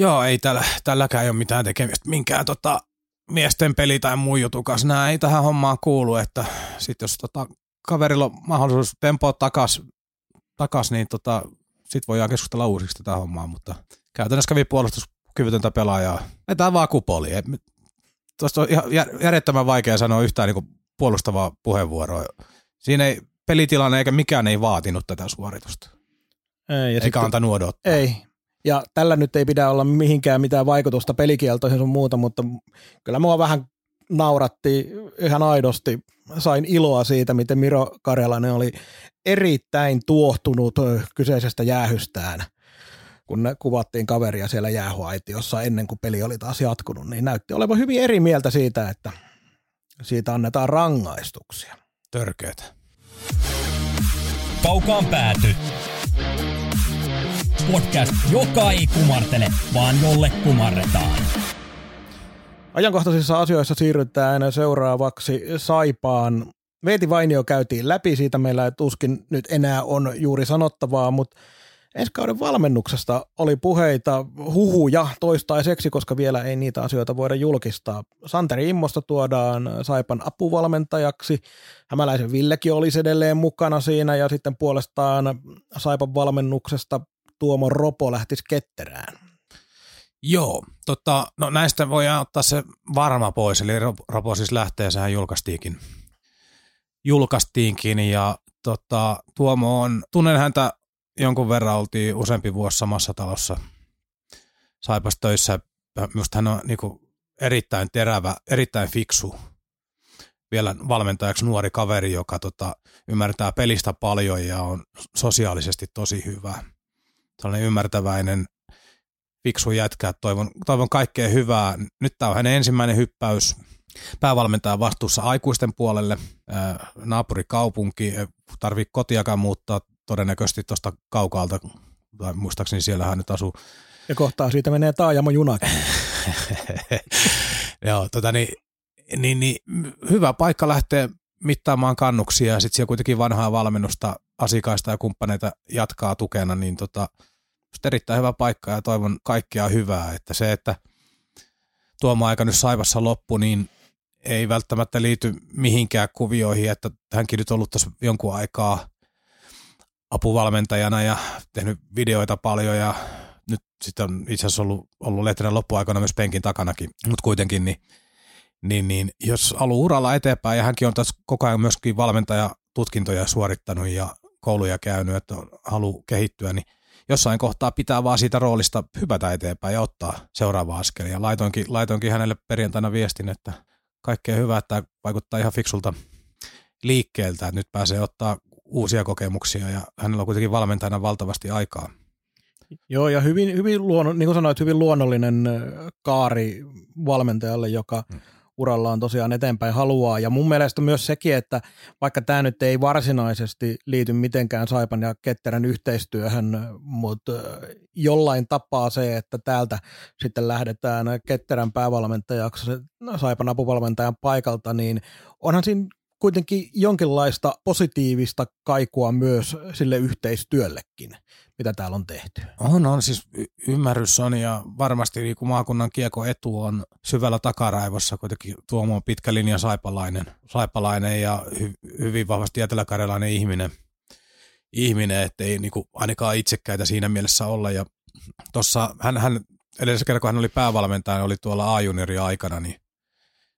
Joo, ei tälläkään ei ole mitään tekemistä minkään miesten peli tai muun jutun kanssa. Nämä ei tähän hommaan kuulu, että sit jos kaverilla on mahdollisuus tempoa takas, niin sit voidaan keskustella uusiksi tätä hommaa, mutta käytännössä kävi puolustuskyvytöntä pelaajaa. Vetään vaan kupoliin. Tuosta on ihan järjettömän vaikea sanoa yhtään niin puolustavaa puheenvuoroa. Siinä ei pelitilanne eikä mikään ei vaatinut tätä suoritusta. Ei, eikä antanut odottaa. Ei. Ja tällä nyt ei pidä olla mihinkään mitään vaikutusta pelikieltoihin sun muuta, mutta kyllä mua vähän nauratti ihan aidosti. Sain iloa siitä, miten Miro Karjalainen oli erittäin tuohtunut kyseisestä jäähystään, kun kuvattiin kaveria siellä jäähuaitiossa ennen kuin peli oli taas jatkunut. Niin näytti olevan hyvin eri mieltä siitä, että siitä annetaan rangaistuksia. Törkeätä. Kaukaan pääty. Podcast, joka ei kumartele, vaan jolle kumarretaan. Ajankohtaisissa asioissa siirrytään seuraavaksi Saipaan. Veeti Vainio käytiin läpi, siitä meillä tuskin nyt enää on juuri sanottavaa, mutta ensi kauden valmennuksesta oli puheita, huhuja toistaiseksi, koska vielä ei niitä asioita voida julkistaa. Santeri Immosta tuodaan Saipan apuvalmentajaksi, Hämäläisen Villekin olisi edelleen mukana siinä, ja sitten puolestaan Saipan valmennuksesta Tuomo Ropo lähtisi Ketterään. Joo, no näistä voidaan ottaa se varma pois, eli Ropo siis lähtee, sehän julkaistiinkin ja Tuomo on, tunnen häntä jonkun verran, oltiin useampi vuosi samassa talossa Saipassa töissä, minusta hän on niin kuin erittäin terävä, erittäin fiksu vielä valmentajaksi nuori kaveri, joka ymmärtää pelistä paljon ja on sosiaalisesti tosi hyvä. Sellainen ymmärtäväinen, fiksu jätkä, toivon kaikkea hyvää. Nyt tämä on hänen ensimmäinen hyppäys. Päävalmentaja vastuussa aikuisten puolelle, naapurikaupunki, ei tarvitse kotiakaan muuttaa todennäköisesti tuosta kaukaalta, tai muistaakseni siellähän nyt asuu. Ja kohtaa siitä menee taajama juna. Joo, niin hyvä paikka lähtee mittaamaan kannuksia, ja sitten siellä kuitenkin vanhaa valmennusta, asiakkaista ja kumppaneita jatkaa tukena, niin erittäin hyvä paikka ja toivon kaikkea hyvää, että se, että tuoma-aika nyt Saivassa loppu, niin ei välttämättä liity mihinkään kuvioihin, että hänkin nyt on ollut tuossa jonkun aikaa apuvalmentajana ja tehnyt videoita paljon ja nyt sitten on itse asiassa ollut Lehterän loppuaikana myös penkin takanakin, mutta kuitenkin niin jos haluaa uralla eteenpäin ja hänkin on tässä koko ajan myöskin valmentajatutkintoja suorittanut ja kouluja käynyt, että haluaa kehittyä, niin jossain kohtaa pitää vaan siitä roolista hypätä eteenpäin ja ottaa seuraava askel. Ja laitoinkin hänelle perjantaina viestin, että kaikkea hyvää, että tämä vaikuttaa ihan fiksulta liikkeeltä, että nyt pääsee ottaa uusia kokemuksia ja hänellä on kuitenkin valmentajana valtavasti aikaa. Joo, ja hyvin niin kuin sanoit, hyvin luonnollinen kaari valmentajalle, joka urallaan tosiaan eteenpäin haluaa. Ja mun mielestä myös sekin, että vaikka tämä nyt ei varsinaisesti liity mitenkään Saipan ja Ketterän yhteistyöhön, mutta jollain tapaa se, että täältä sitten lähdetään Ketterän päävalmentajaksi Saipan apuvalmentajan paikalta, niin onhan siinä kuitenkin jonkinlaista positiivista kaikua myös sille yhteistyöllekin, mitä täällä on tehty. On siis ymmärrys on ja varmasti niin kuin maakunnan kiekoetu on syvällä takaraivossa, kuitenkin Tuomo on pitkä linja saipalainen ja hyvin vahvasti eteläkarjalainen ihminen, ettei niin kuin ainakaan itsekkäitä siinä mielessä olla ja tuossa hän edellisessä kerran, kun hän oli päävalmentaja, oli tuolla A-juniorin aikana, niin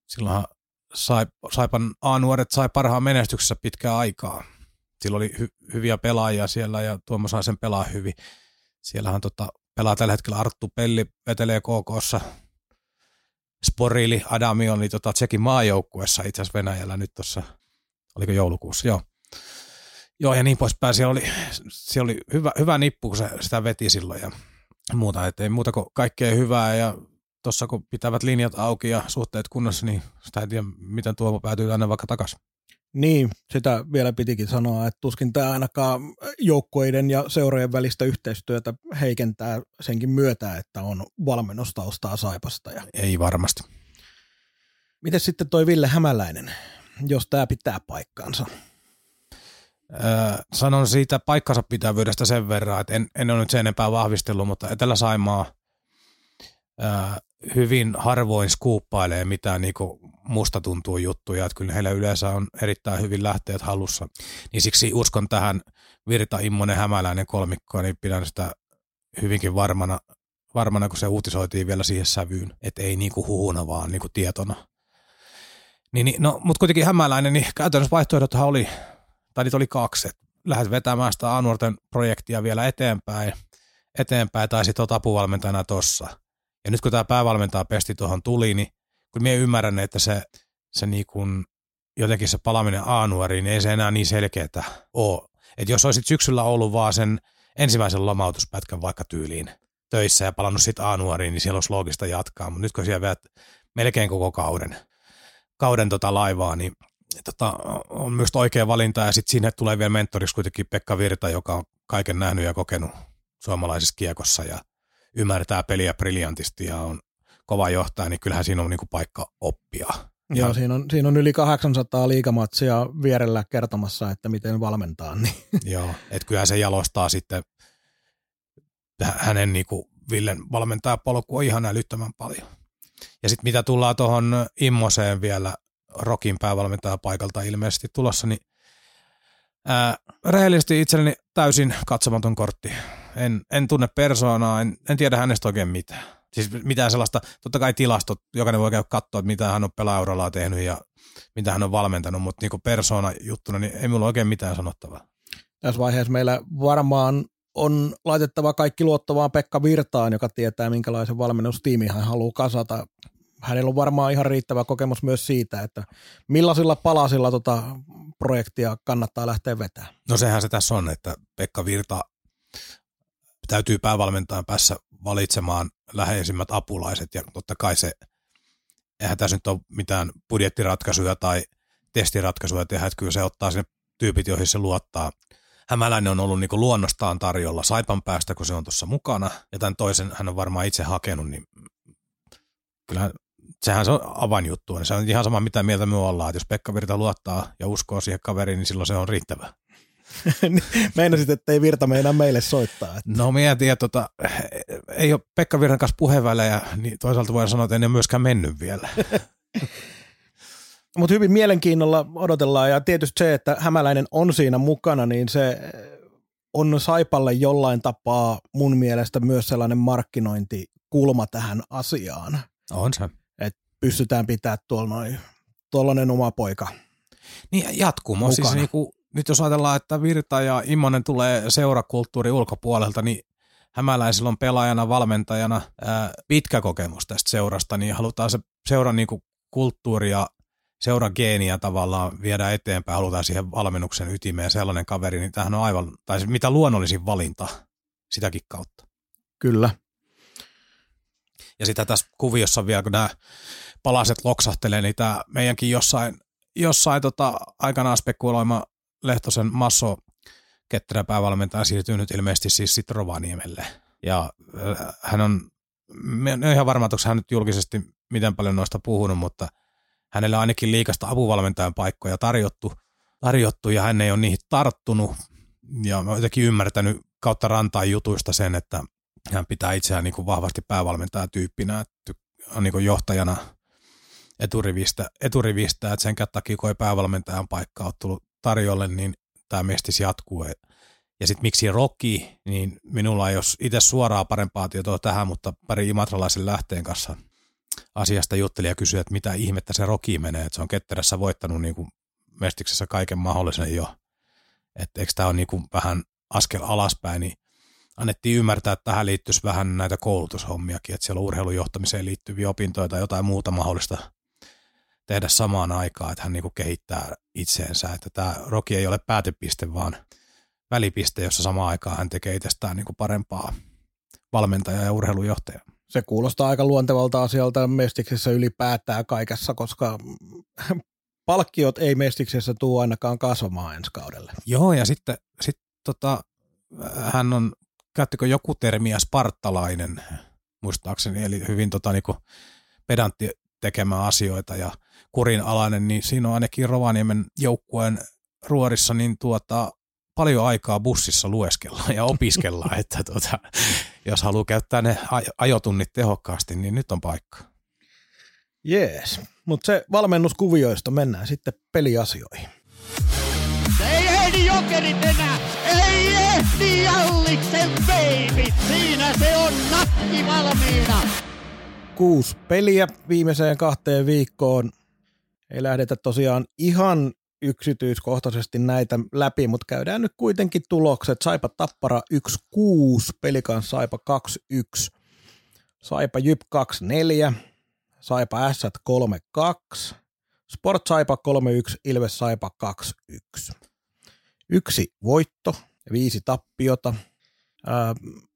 silloinhan Saipan A-nuoret sai parhaan menestyksessä pitkää aikaa. Sillä oli hyviä pelaajia siellä ja Tuomo sai sen pelaa hyvin. Siellähän pelaa tällä hetkellä Arttu Pelli, vetelee KK:ssa. Sporili Adami oli Tsekin maajoukkuessa itse asiassa Venäjällä nyt tuossa, oliko joulukuussa, joo. Joo ja niin poispäin, siellä oli hyvä nippu, kun sitä veti silloin ja muuta, ettei muuta kuin kaikkea hyvää ja tuossa kun pitävät linjat auki ja suhteet kunnossa, niin sitä ei tiedä, miten Tuomo päätyy aina vaikka takaisin. Niin, sitä vielä pitikin sanoa, että tuskin tämä ainakaan joukkueiden ja seurojen välistä yhteistyötä heikentää senkin myötä, että on valmennustaustaa Saipasta. Ei varmasti. Miten sitten toi Ville Hämäläinen, jos tämä pitää paikkaansa? Sanon siitä paikkansa pitävyydestä sen verran, että en ole nyt sen enempää vahvistellut, mutta Etelä-Saimaa hyvin harvoin skuuppailee mitään niin musta tuntuu juttuja, että kyllä heillä yleensä on erittäin hyvin lähteet halussa. Niin siksi uskon tähän Virta, Immonen, Hämäläinen kolmikkoon, niin pidän sitä hyvinkin varmana, kun se uutisoitiin vielä siihen sävyyn, että ei niin kuin huhuna, vaan niin kuin tietona. Mutta kuitenkin Hämäläinen, niin käytännössä vaihtoehdothan oli, tai niitä oli kaksi, että lähdet vetämään sitä A-nuorten projektia vielä eteenpäin tai sitten olet apuvalmentajana tuossa. Ja nyt kun tämä päävalmentajapesti tuohon tuli, niin kun minä ymmärrän, että se niin kuin jotenkin se palaaminen A-nuoriin, niin ei se enää niin selkeätä ole. Että jos olisit syksyllä ollut vaan sen ensimmäisen lomautuspätkän vaikka tyyliin töissä ja palannut sitten A-nuoriin, niin siellä olisi loogista jatkaa. Mutta nyt kun siellä vedät melkein koko kauden laivaa, niin on myös oikea valinta. Ja sitten sinne tulee vielä mentoriksi kuitenkin Pekka Virta, joka on kaiken nähnyt ja kokenut suomalaisessa kiekossa ja ymmärtää peliä briljantisti ja on kova johtaja, niin kyllähän siinä on niinku paikka oppia. Joo, siinä on yli 800 liigamatsia vierellä kertomassa, että miten valmentaa. Niin. Joo, että kyllähän se jalostaa sitten hänen niinku Villen valmentajapolku on ihan älyttömän paljon. Ja sitten mitä tullaan tuohon Immoseen vielä Rokin päävalmentajapaikalta ilmeisesti tulossa, niin rehellisesti itselleni täysin katsomaton kortti. En tunne persoonaa, en tiedä hänestä oikein mitään. Siis mitään sellaista, totta kai tilastot, jokainen voi käydä katsoa, että mitä hän on pelaajauralla tehnyt ja mitä hän on valmentanut, mutta niin kuin persoona juttuna, niin ei mulla oikein mitään sanottavaa. Tässä vaiheessa meillä varmaan on laitettava kaikki luottavaan Pekka Virtaan, joka tietää, minkälaisen valmennustiimin hän haluaa kasata hänellä on varmaan ihan riittävä kokemus myös siitä, että millaisilla palasilla tota projektia kannattaa lähteä vetämään. No sehän se tässä on, että Pekka Virta täytyy päävalmentajan päässä valitsemaan läheisimmät apulaiset ja totta kai se, eihän tässä nyt ole mitään budjettiratkaisuja tai testiratkaisuja tehdä, että kyllä se ottaa sinne tyypit, joihin se luottaa. Hämäläinen on ollut niin kuin luonnostaan tarjolla Saipan päästä, kun se on tuossa mukana ja tämän toisen hän on varmaan itse hakenut, niin kyllähän sehän se on avainjuttu. Se on ihan sama, mitä mieltä me ollaan. Et jos Pekka Virta luottaa ja uskoo siihen kaveriin, niin silloin se on riittävää. Meinasit, että ei Virta meinaa meille soittaa. Että. No mietin, että ei ole Pekka Virran kanssa puheenvälejä, niin toisaalta voidaan sanoa, että en ole myöskään mennyt vielä. Mutta hyvin mielenkiinnolla odotellaan ja tietysti se, että Hämäläinen on siinä mukana, niin se on Saipalle jollain tapaa mun mielestä myös sellainen markkinointikulma tähän asiaan. On se. Että pystytään pitämään tuollainen oma poika. Niin jatkumo. Siis niinku, nyt jos ajatellaan, että Virta ja Immonen tulee seurakulttuurin ulkopuolelta, niin Hämäläisillä on pelaajana, valmentajana pitkä kokemus tästä seurasta, niin halutaan se seuran niinku kulttuuri ja seuran geeniä tavallaan viedä eteenpäin, halutaan siihen valmennuksen ytimeen sellainen kaveri, niin tämähän on aivan, tai mitä luonnollisin valinta sitäkin kautta. Kyllä. Ja sitä tässä kuviossa vielä, kun nämä palaset loksahtelee, niin tämä meidänkin jossain aikanaan spekuloima Lehtosen Masso ketterä päävalmentaja siirtyy nyt ilmeisesti siis sitten Rovaniemelle. Ja hän on, en ole ihan varma, että onko hän nyt julkisesti miten paljon noista puhunut, mutta hänellä on ainakin liikasta apuvalmentajan paikkoja tarjottu ja hän ei ole niihin tarttunut. Ja mä oon jotenkin ymmärtänyt kautta rantaan jutuista sen, että hän pitää itseään niin kuin vahvasti päävalmentajatyyppinä, on niin kuin johtajana eturivistä, että sen takia kun ei päävalmentajan paikkaa ole tullut tarjolle, niin tämä mestis jatkuu. Ja sitten miksi Roki, niin minulla ei ole itse suoraan parempaa tietoa tähän, mutta pari imatralaisen lähteen kanssa asiasta jutteli ja kysyi, että mitä ihmettä se Roki menee, että se on Ketterässä voittanut niin kuin mestiksessä kaiken mahdollisen jo. Että eikö tämä ole niin kuin vähän askel alaspäin, niin annettiin ymmärtää, että tähän liittyisi vähän näitä koulutushommiakin, että siellä on urheilujohtamiseen liittyviä opintoja tai jotain muuta mahdollista tehdä samaan aikaan, että hän niin kuin kehittää itseensä. Että tämä Roki ei ole päätepiste, vaan välipiste, jossa samaan aikaan hän tekee itsestään niin kuin parempaa valmentajaa ja urheilujohtajaa. Se kuulostaa aika luontevalta asialta mestiksessä ylipäätään kaikessa, koska palkkiot ei mestiksessä tule ainakaan kasvamaan ensi kaudelle. Joo, ja sitten hän on, käyttikö joku termiä spartalainen, muistaakseni, eli hyvin niinku pedantti tekemään asioita ja kurinalainen, niin siinä on ainakin Rovaniemen joukkueen ruorissa niin paljon aikaa bussissa lueskellaan ja opiskellaan, että jos haluaa käyttää ne ajotunnit tehokkaasti, niin nyt on paikka. Jees, mutta se valmennuskuvioista mennään sitten peliasioihin. Ei ehdi jokerit enää, ei ehdi Jalliksen veipit, siinä se on nakki valmiina. 6 peliä viimeiseen 2 viikkoon. Ei lähdetä tosiaan ihan yksityiskohtaisesti näitä läpi, mutta käydään nyt kuitenkin tulokset. Saipa Tappara 1-6, Pelikan Saipa 2-1, Saipa JYP 2-4, Saipa Ässät 3-2, Sport Saipa 3-1, Ilves Saipa 2-1. 1 voitto, 5 tappiota.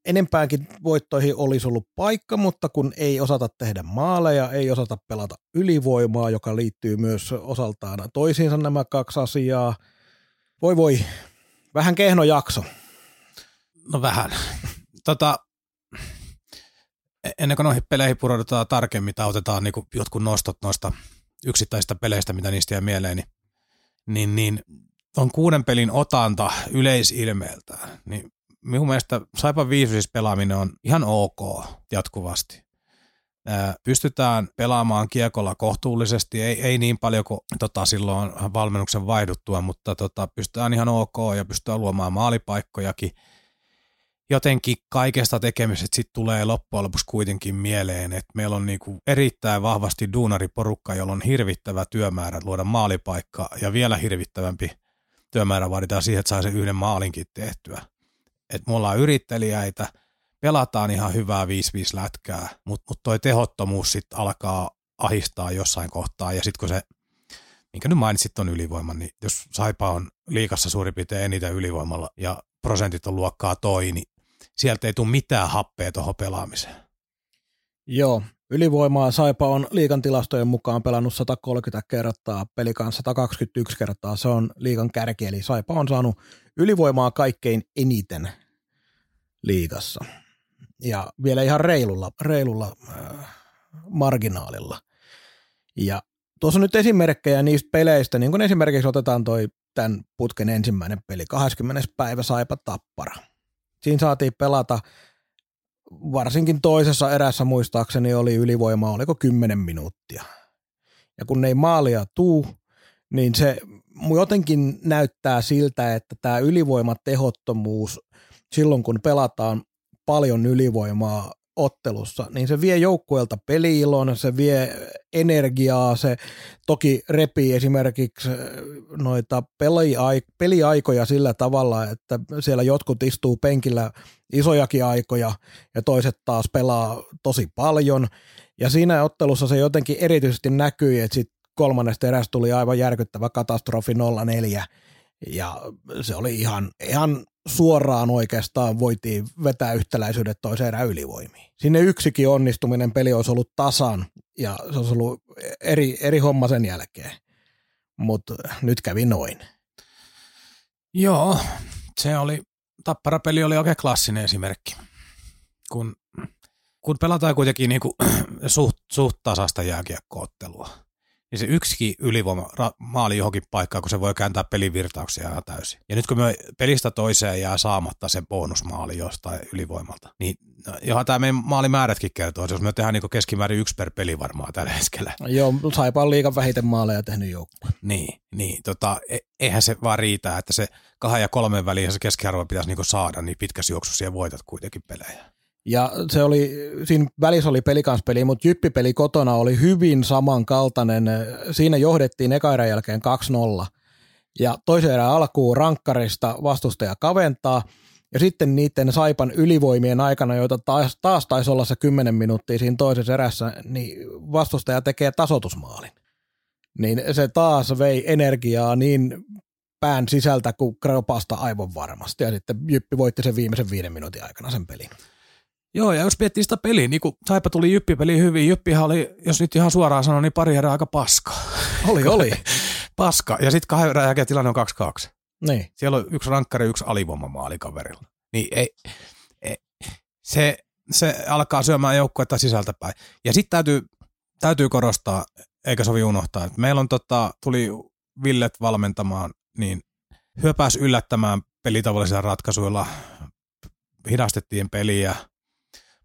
Enempäänkin voittoihin olisi ollut paikka, mutta kun ei osata tehdä maaleja, ei osata pelata ylivoimaa, joka liittyy myös osaltaan toisiinsa nämä kaksi asiaa. Voi, vähän kehno jakso. No vähän. Ennen kuin noihin peleihin pureudutaan tarkemmin tai otetaan niin jotkut nostot noista yksittäisistä peleistä, mitä niistä jää mieleen, niin on 6 pelin otanta yleisilmeeltään, niin minun mielestä Saipan 5-5 pelaaminen on ihan ok jatkuvasti. Pystytään pelaamaan kiekolla kohtuullisesti, ei niin paljon kuin silloin valmennuksen vaihduttua, mutta pystytään ihan ok ja pystytään luomaan maalipaikkojakin. Jotenkin kaikesta tekemisestä sitten tulee loppujen lopuksi kuitenkin mieleen, että meillä on niinku erittäin vahvasti duunariporukka, jolla on hirvittävä työmäärä luoda maalipaikka ja vielä hirvittävämpi työmäärä vaaditaan siihen, että saa sen yhden maalinkin tehtyä. Että me ollaan yritteliäitä, pelataan ihan hyvää 5-5 lätkää, mutta toi tehottomuus sitten alkaa ahistaa jossain kohtaa, ja sitten kun se, minkä nyt mainitsit, on ylivoima, niin jos Saipa on liigassa suurin piirtein eniten ylivoimalla ja prosentit on luokkaa toi, niin sieltä ei tule mitään happea tuohon pelaamiseen. Joo, ylivoimaa Saipa on liigan tilastojen mukaan pelannut 130 kertaa, pelikaan 121 kertaa, se on liigan kärki, eli Saipa on saanut ylivoimaa kaikkein eniten liigassa. Ja vielä ihan reilulla marginaalilla. Ja tuossa on nyt esimerkkejä niistä peleistä, niin kuin esimerkiksi otetaan toi tämän putken ensimmäinen peli, 20. päivä Saipa Tappara. Siinä saatiin pelata, varsinkin toisessa erässä muistaakseni oli ylivoimaa, oliko 10 minuuttia. Ja kun ei maalia tuu, niin se jotenkin näyttää siltä, että tämä ylivoimatehottomuus silloin kun pelataan paljon ylivoimaa ottelussa, niin se vie joukkueelta peli-ilon, se vie energiaa, se toki repii esimerkiksi noita peliaikoja sillä tavalla, että siellä jotkut istuu penkillä isojakin aikoja ja toiset taas pelaa tosi paljon, ja siinä ottelussa se jotenkin erityisesti näkyi, että sitten kolmannesta erästä tuli aivan järkyttävä katastrofi 0-4, ja se oli ihan suoraan oikeastaan voitiin vetää yhtäläisyydet toiseen erään ylivoimiin. Sinne yksikin onnistuminen peli olisi ollut tasan ja se olisi ollut eri homma sen jälkeen, mutta nyt kävi noin. Joo, se oli, Tappara-peli oli oikein klassinen esimerkki, kun pelataan kuitenkin niin kuin suht tasasta jääkiekko-ottelua, niin se yksikin ylivoimamaali johonkin paikkaan, kun se voi kääntää pelivirtauksia ihan täysin. Ja nyt kun me pelistä toiseen jää saamatta sen bonusmaali jostain ylivoimalta, niin johon tämä meidän maalimäärätkin kertoo, jos me tehdään niin keskimäärin 1 per peli varmaan tällä hetkellä. Joo, Saipa on liikan vähiten maaleja tehnyt joukkue. Niin, eihän se vaan riitä, että se 2 ja 3 väliin se keskiarvo pitäisi niin saada, niin pitkässä juoksussa ja voitat kuitenkin pelejä. Ja se oli, siinä välissä oli pelikanspeli, mutta Jyppi-peli kotona oli hyvin samankaltainen. Siinä johdettiin eka erän jälkeen 2-0. Ja toisen erän alkuun rankkarista vastustaja kaventaa. Ja sitten niiden Saipan ylivoimien aikana, joita taas taisi olla se 10 minuuttia siinä toisessa erässä, niin vastustaja tekee tasoitusmaalin. Niin se taas vei energiaa niin pään sisältä kuin kropasta aivan varmasti. Ja sitten Jyppi voitti sen viimeisen 5 minuutin aikana sen pelin. Joo, ja jos miettii sitä peliä, niin kun Saipa tuli Jyppi-peliin hyvin, Jyppihan oli, jos nyt ihan suoraan sanon, niin pari erää aika paska. Oli. Paska, ja sitten 2 erää jälkeen tilanne on 2-2. Niin. Siellä on 1 rankkari, 1 alivoimamaali kaverilla. Niin ei. Se alkaa syömään joukkuetta sisältäpäin. Ja sitten täytyy korostaa, eikä sovi unohtaa, että meillä on tuli Villet valmentamaan, niin hyö pääsi yllättämään pelitavallisilla ratkaisuilla, hidastettiin peliä,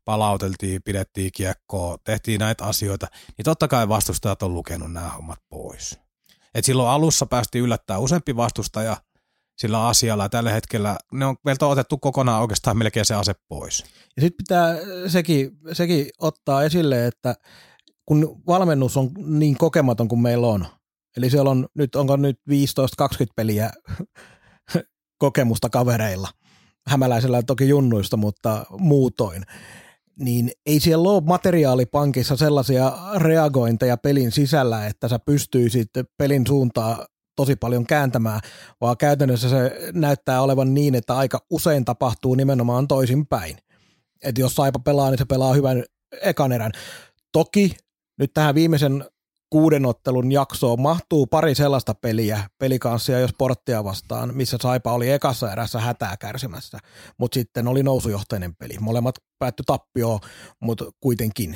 palauteltiin, pidettiin kiekkoa, tehtiin näitä asioita, niin totta kai vastustajat on lukenut nämä hommat pois. Et silloin alussa päästiin yllättämään useampi vastustaja sillä asialla, ja tällä hetkellä ne on meiltä otettu kokonaan oikeastaan melkein se ase pois. Ja sitten pitää sekin ottaa esille, että kun valmennus on niin kokematon kuin meillä on, eli siellä on nyt, onko nyt 15-20 peliä kokemusta kavereilla, hämäläisellä toki junnuista, mutta muutoin, niin ei siellä ole materiaalipankissa sellaisia reagointeja pelin sisällä, että sä pystyisit pelin suuntaa tosi paljon kääntämään, vaan käytännössä se näyttää olevan niin, että aika usein tapahtuu nimenomaan toisinpäin. Että jos Saipa pelaa, niin se pelaa hyvän ekan erän. Toki nyt tähän viimeisen kuudenottelun jaksoon mahtuu pari sellaista peliä, pelikanssia ja Sporttia vastaan, missä Saipa oli ekassa erässä hätää kärsimässä, mutta sitten oli nousujohteinen peli. Molemmat päättyi tappioon, mutta kuitenkin.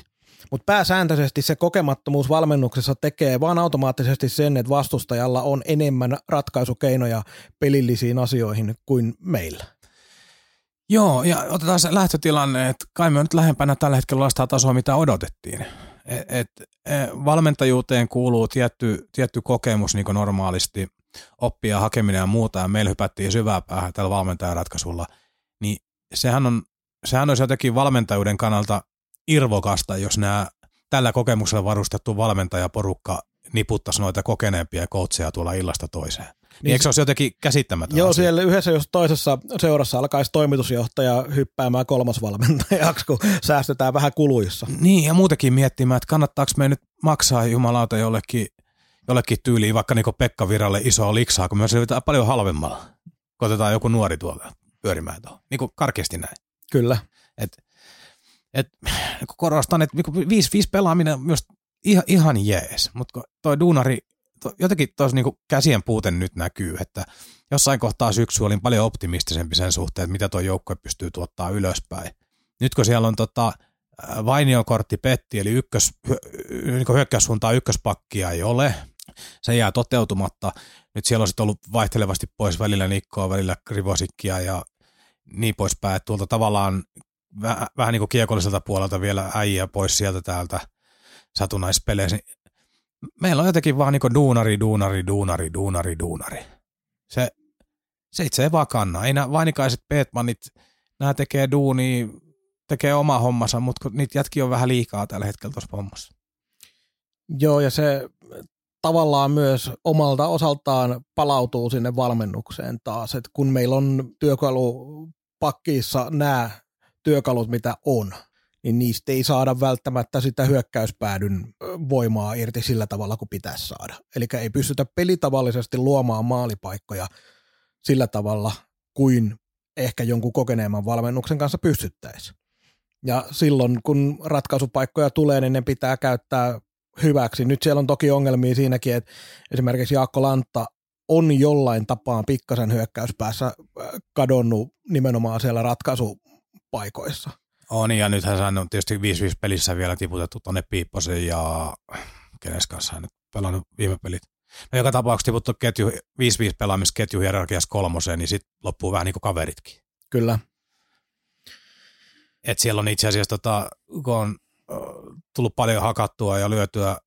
Mutta pääsääntöisesti se kokemattomuus valmennuksessa tekee vaan automaattisesti sen, että vastustajalla on enemmän ratkaisukeinoja pelillisiin asioihin kuin meillä. Joo, ja otetaan se lähtötilanne, että kai me nyt lähempänä tällä hetkellä sitä tasoa, mitä odotettiin. Valmentajuuteen kuuluu tietty kokemus niin kuin normaalisti, oppia, hakeminen ja muuta, ja meillä hypättiin syvään päähän tällä valmentajaratkaisulla, niin sehän olisi jotenkin valmentajuuden kannalta irvokasta, jos nämä tällä kokemuksella varustettu valmentajaporukka niputtaisi noita kokeneempia coacheja tuolla illasta toiseen. Niin eikö se olisi jotenkin käsittämätön asia? Joo, siellä yhdessä jos toisessa seurassa alkaisi toimitusjohtaja hyppäämään kolmosvalmentajaksi, kun säästetään vähän kuluissa. Niin, ja muutenkin miettimään, että kannattaako me nyt maksaa jumalauta jollekin tyyliin, vaikka niin kuin Pekka Viralle isoa liksaa, kun me selvitään paljon halvemmalla. Otetaan joku nuori tuolta pyörimään tuohon. Niin kuin karkeasti näin. Kyllä. Niin kuin korostan, että niin 5-5 pelaaminen myös ihan jees, mutta toi duunari, jotenkin tuossa niin kuin käsien puute nyt näkyy, että jossain kohtaa syksy olin paljon optimistisempi sen suhteen, että mitä tuo joukkue pystyy tuottaa ylöspäin. Nyt kun siellä on Vainion kortti petti, eli niin kuin hyökkäyssuuntaan ykköspakkia ei ole, se jää toteutumatta. Nyt siellä on sitten ollut vaihtelevasti pois välillä Nikkoa, välillä Krivosikkia ja niin poispäin. Tuolta tavallaan vähän niin kuin kiekolliselta puolelta vielä äijä pois sieltä täältä satunnaispeleissä. Meillä on jotenkin vaan niin kuin duunari. Se itse ei vaan kanna. Ei nämä vainikaiset Peetmanit, nämä tekee duunia, tekee oma hommansa, mutta niitä jätkiä on vähän liikaa tällä hetkellä tuossa hommassa. Joo, ja se tavallaan myös omalta osaltaan palautuu sinne valmennukseen taas, että kun meillä on työkalupakissa nämä työkalut, mitä on, niin niistä ei saada välttämättä sitä hyökkäyspäädyn voimaa irti sillä tavalla, kuin pitäisi saada. Eli ei pystytä pelitavallisesti luomaan maalipaikkoja sillä tavalla, kuin ehkä jonkun kokeneemman valmennuksen kanssa pystyttäisiin. Ja silloin, kun ratkaisupaikkoja tulee, niin ne pitää käyttää hyväksi. Nyt siellä on toki ongelmia siinäkin, että esimerkiksi Jaakko Lantta on jollain tapaa pikkasen hyökkäyspäässä kadonnut nimenomaan siellä ratkaisupaikoissa. On, ja nythän se on tietysti 5-5 pelissä vielä tiputettu tuonne Piipposen ja kenes kanssa nyt pelannut viime pelit. No joka tapauksessa tiputtu 5-5 pelaamisketjuhierarkiassa 3, niin sitten loppuu vähän niin kuin kaveritkin. Kyllä. Et siellä on itse asiassa, kun on tullut paljon hakattua ja lyötyä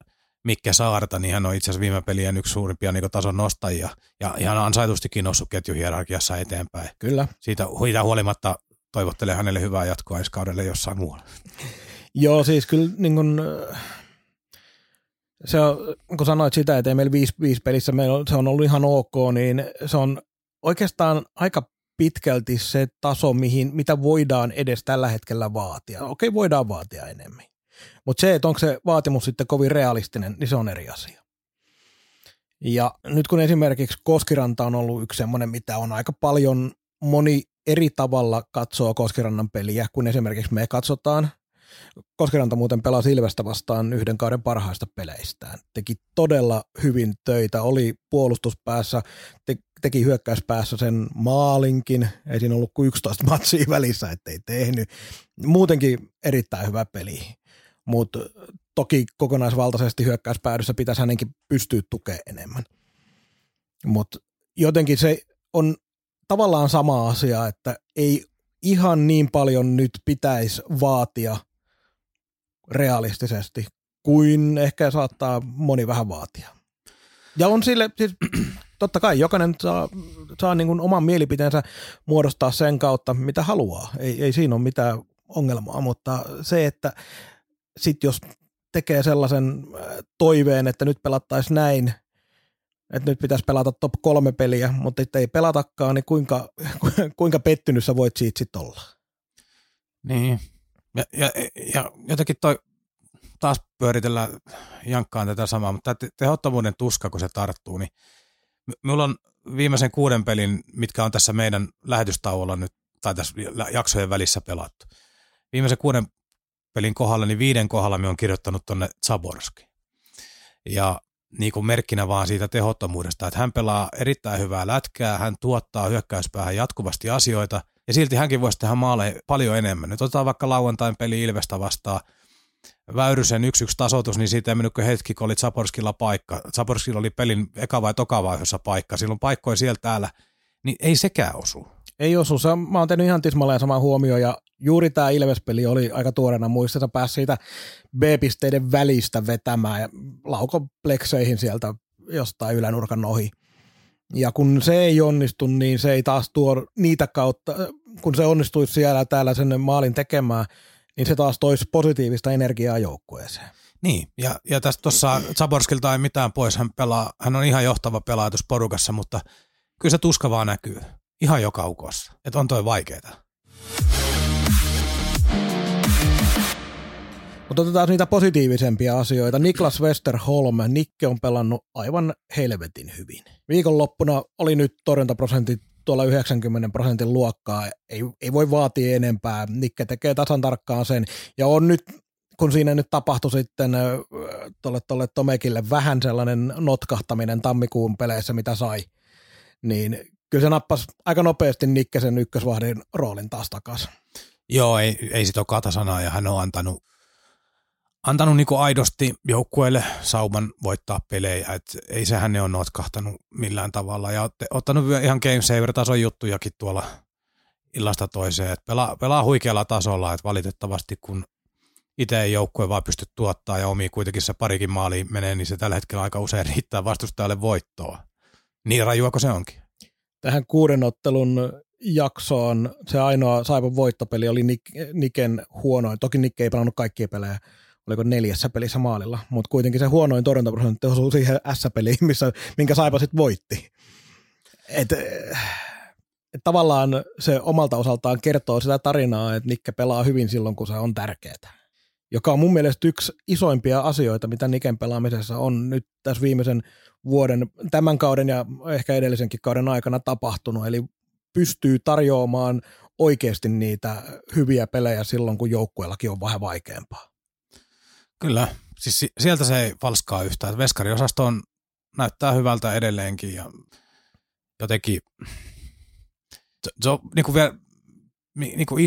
Mikke Saarta, niin hän on itse asiassa viime pelien yksi suurimpia niin tason nostajia. Ja ihan ansaitustikin noussut ketjuhierarkiassa eteenpäin. Kyllä. Siitä huolimatta toivottelee hänelle hyvää jatkoa ensi kaudelle jossain muualla. Joo, siis kyllä niin kuin se on, kun sanoit sitä, että ei meillä 5-5 pelissä se on ollut ihan ok, niin se on oikeastaan aika pitkälti se taso, mitä voidaan edes tällä hetkellä vaatia. Okei, voidaan vaatia enemmän. Mutta se, että onko se vaatimus sitten kovin realistinen, niin se on eri asia. Ja nyt kun esimerkiksi Koskiranta on ollut yksi semmoinen, mitä on aika paljon moni eri tavalla katsoo Koskirannan peliä, kun esimerkiksi me katsotaan. Koskiranta muuten pelasi Ilvestä vastaan yhden kauden parhaista peleistään. Teki todella hyvin töitä, oli puolustuspäässä, teki hyökkäyspäässä sen maalinkin. Ei siinä ollut kuin 11 matsia välissä, ettei tehnyt. Muutenkin erittäin hyvä peli, mutta toki kokonaisvaltaisesti hyökkäyspäädyssä pitäisi hänenkin pystyä tukemaan enemmän. Mutta jotenkin se on tavallaan sama asia, että ei ihan niin paljon nyt pitäisi vaatia realistisesti kuin ehkä saattaa moni vähän vaatia. Ja on sille, siis totta kai jokainen saa niin kuin oman mielipiteensä muodostaa sen kautta, mitä haluaa. Ei siinä ole mitään ongelmaa, mutta se, että sit jos tekee sellaisen toiveen, että nyt pelattaisiin näin, että nyt pitäisi pelata top 3 peliä, mutta ei pelatakaan, niin kuinka pettynyt sä voit siitä sitten olla? Niin, ja jotenkin toi, taas pyöritellään jankkaan tätä samaa, mutta tämä tehottomuuden tuska, kun se tarttuu, niin minulla on viimeisen 6 pelin, mitkä on tässä meidän lähetystauolla nyt, tai tässä jaksojen välissä pelattu. Viimeisen 6 pelin kohdalla, niin 5 kohdalla minä olen kirjoittanut tuonne Tsaborsky. Ja niin kuin merkkinä vaan siitä tehottomuudesta, että hän pelaa erittäin hyvää lätkää, hän tuottaa hyökkäyspäähän jatkuvasti asioita, ja silti hänkin voisi tehdä maaleja paljon enemmän. Nyt otetaan vaikka lauantain peli Ilvestä vastaan, Väyrysen 1-1 tasoitus, niin siitä ei mennytkö hetki, kun oli Tsaborskilla paikka. Tsaborskilla oli pelin eka vai toka vaiheessa paikka, silloin paikkoja siellä täällä, niin ei sekään osu. Ei osu, mä oon tehnyt ihan tismalleen saman huomioon, ja juuri tämä Ilves-peli oli aika tuoreena muistissa, pääsi siitä B-pisteiden välistä vetämään ja laukoplekseihin sieltä jostain ylänurkan ohi. Ja kun se ei onnistu, niin se ei taas tuo niitä kautta, kun se onnistuisi siellä täällä sen maalin tekemään, niin se taas toisi positiivista energiaa joukkueeseen. Niin, ja tässä tuossa Tsaborskilta ei mitään pois, hän on ihan johtava pelaaja tuossa porukassa, mutta kyllä se tuska vaan näkyy ihan joka ukossa, että on toi vaikeeta. Mutta otetaan niitä positiivisempia asioita. Niklas Westerholm, Nikke on pelannut aivan helvetin hyvin. Viikonloppuna oli nyt torjuntaprosentti tuolla 90% luokkaa. Ei voi vaatia enempää. Nikke tekee tasan tarkkaan sen. Ja on nyt, kun siinä nyt tapahtui sitten tuolle Tomekille vähän sellainen notkahtaminen tammikuun peleissä, mitä sai, niin kyllä se nappasi aika nopeasti Nikke sen ykkösvahdin roolin taas takaisin. Joo, ei sit ole katasanaa, ja hän on antanut niin kuin aidosti joukkueelle sauman voittaa pelejä, että ei sehän ne ole notkahtanut millään tavalla, ja ottanut ihan game saver-tason juttujakin tuolla illasta toiseen, että pelaa huikealla tasolla, että valitettavasti kun itse ei joukkue vaan pysty tuottaa ja omiin kuitenkin se parikin maaliin menee, niin se tällä hetkellä aika usein riittää vastustajalle voittoa. Niin rajuako se onkin? Tähän 6. ottelun jaksoon se ainoa Saipon voittopeli oli Niken huonoin. Toki Nikke ei pelannut kaikkia pelejä, oliko 4 pelissä maalilla, mutta kuitenkin se huonoin torjuntaprosentti osuu siihen S-peliin, minkä Saipa sitten voitti. Et tavallaan se omalta osaltaan kertoo sitä tarinaa, että Nikke pelaa hyvin silloin, kun se on tärkeää, joka on mun mielestä yksi isoimpia asioita, mitä Niken pelaamisessa on nyt tässä viimeisen vuoden, tämän kauden ja ehkä edellisenkin kauden aikana tapahtunut, eli pystyy tarjoamaan oikeasti niitä hyviä pelejä silloin, kun joukkueellakin on vähän vaikeampaa. Kyllä, siis sieltä se ei valskaa yhtään. Veskariosasto on, näyttää hyvältä edelleenkin ja jotenkin se on niin kuin vielä, niin kuin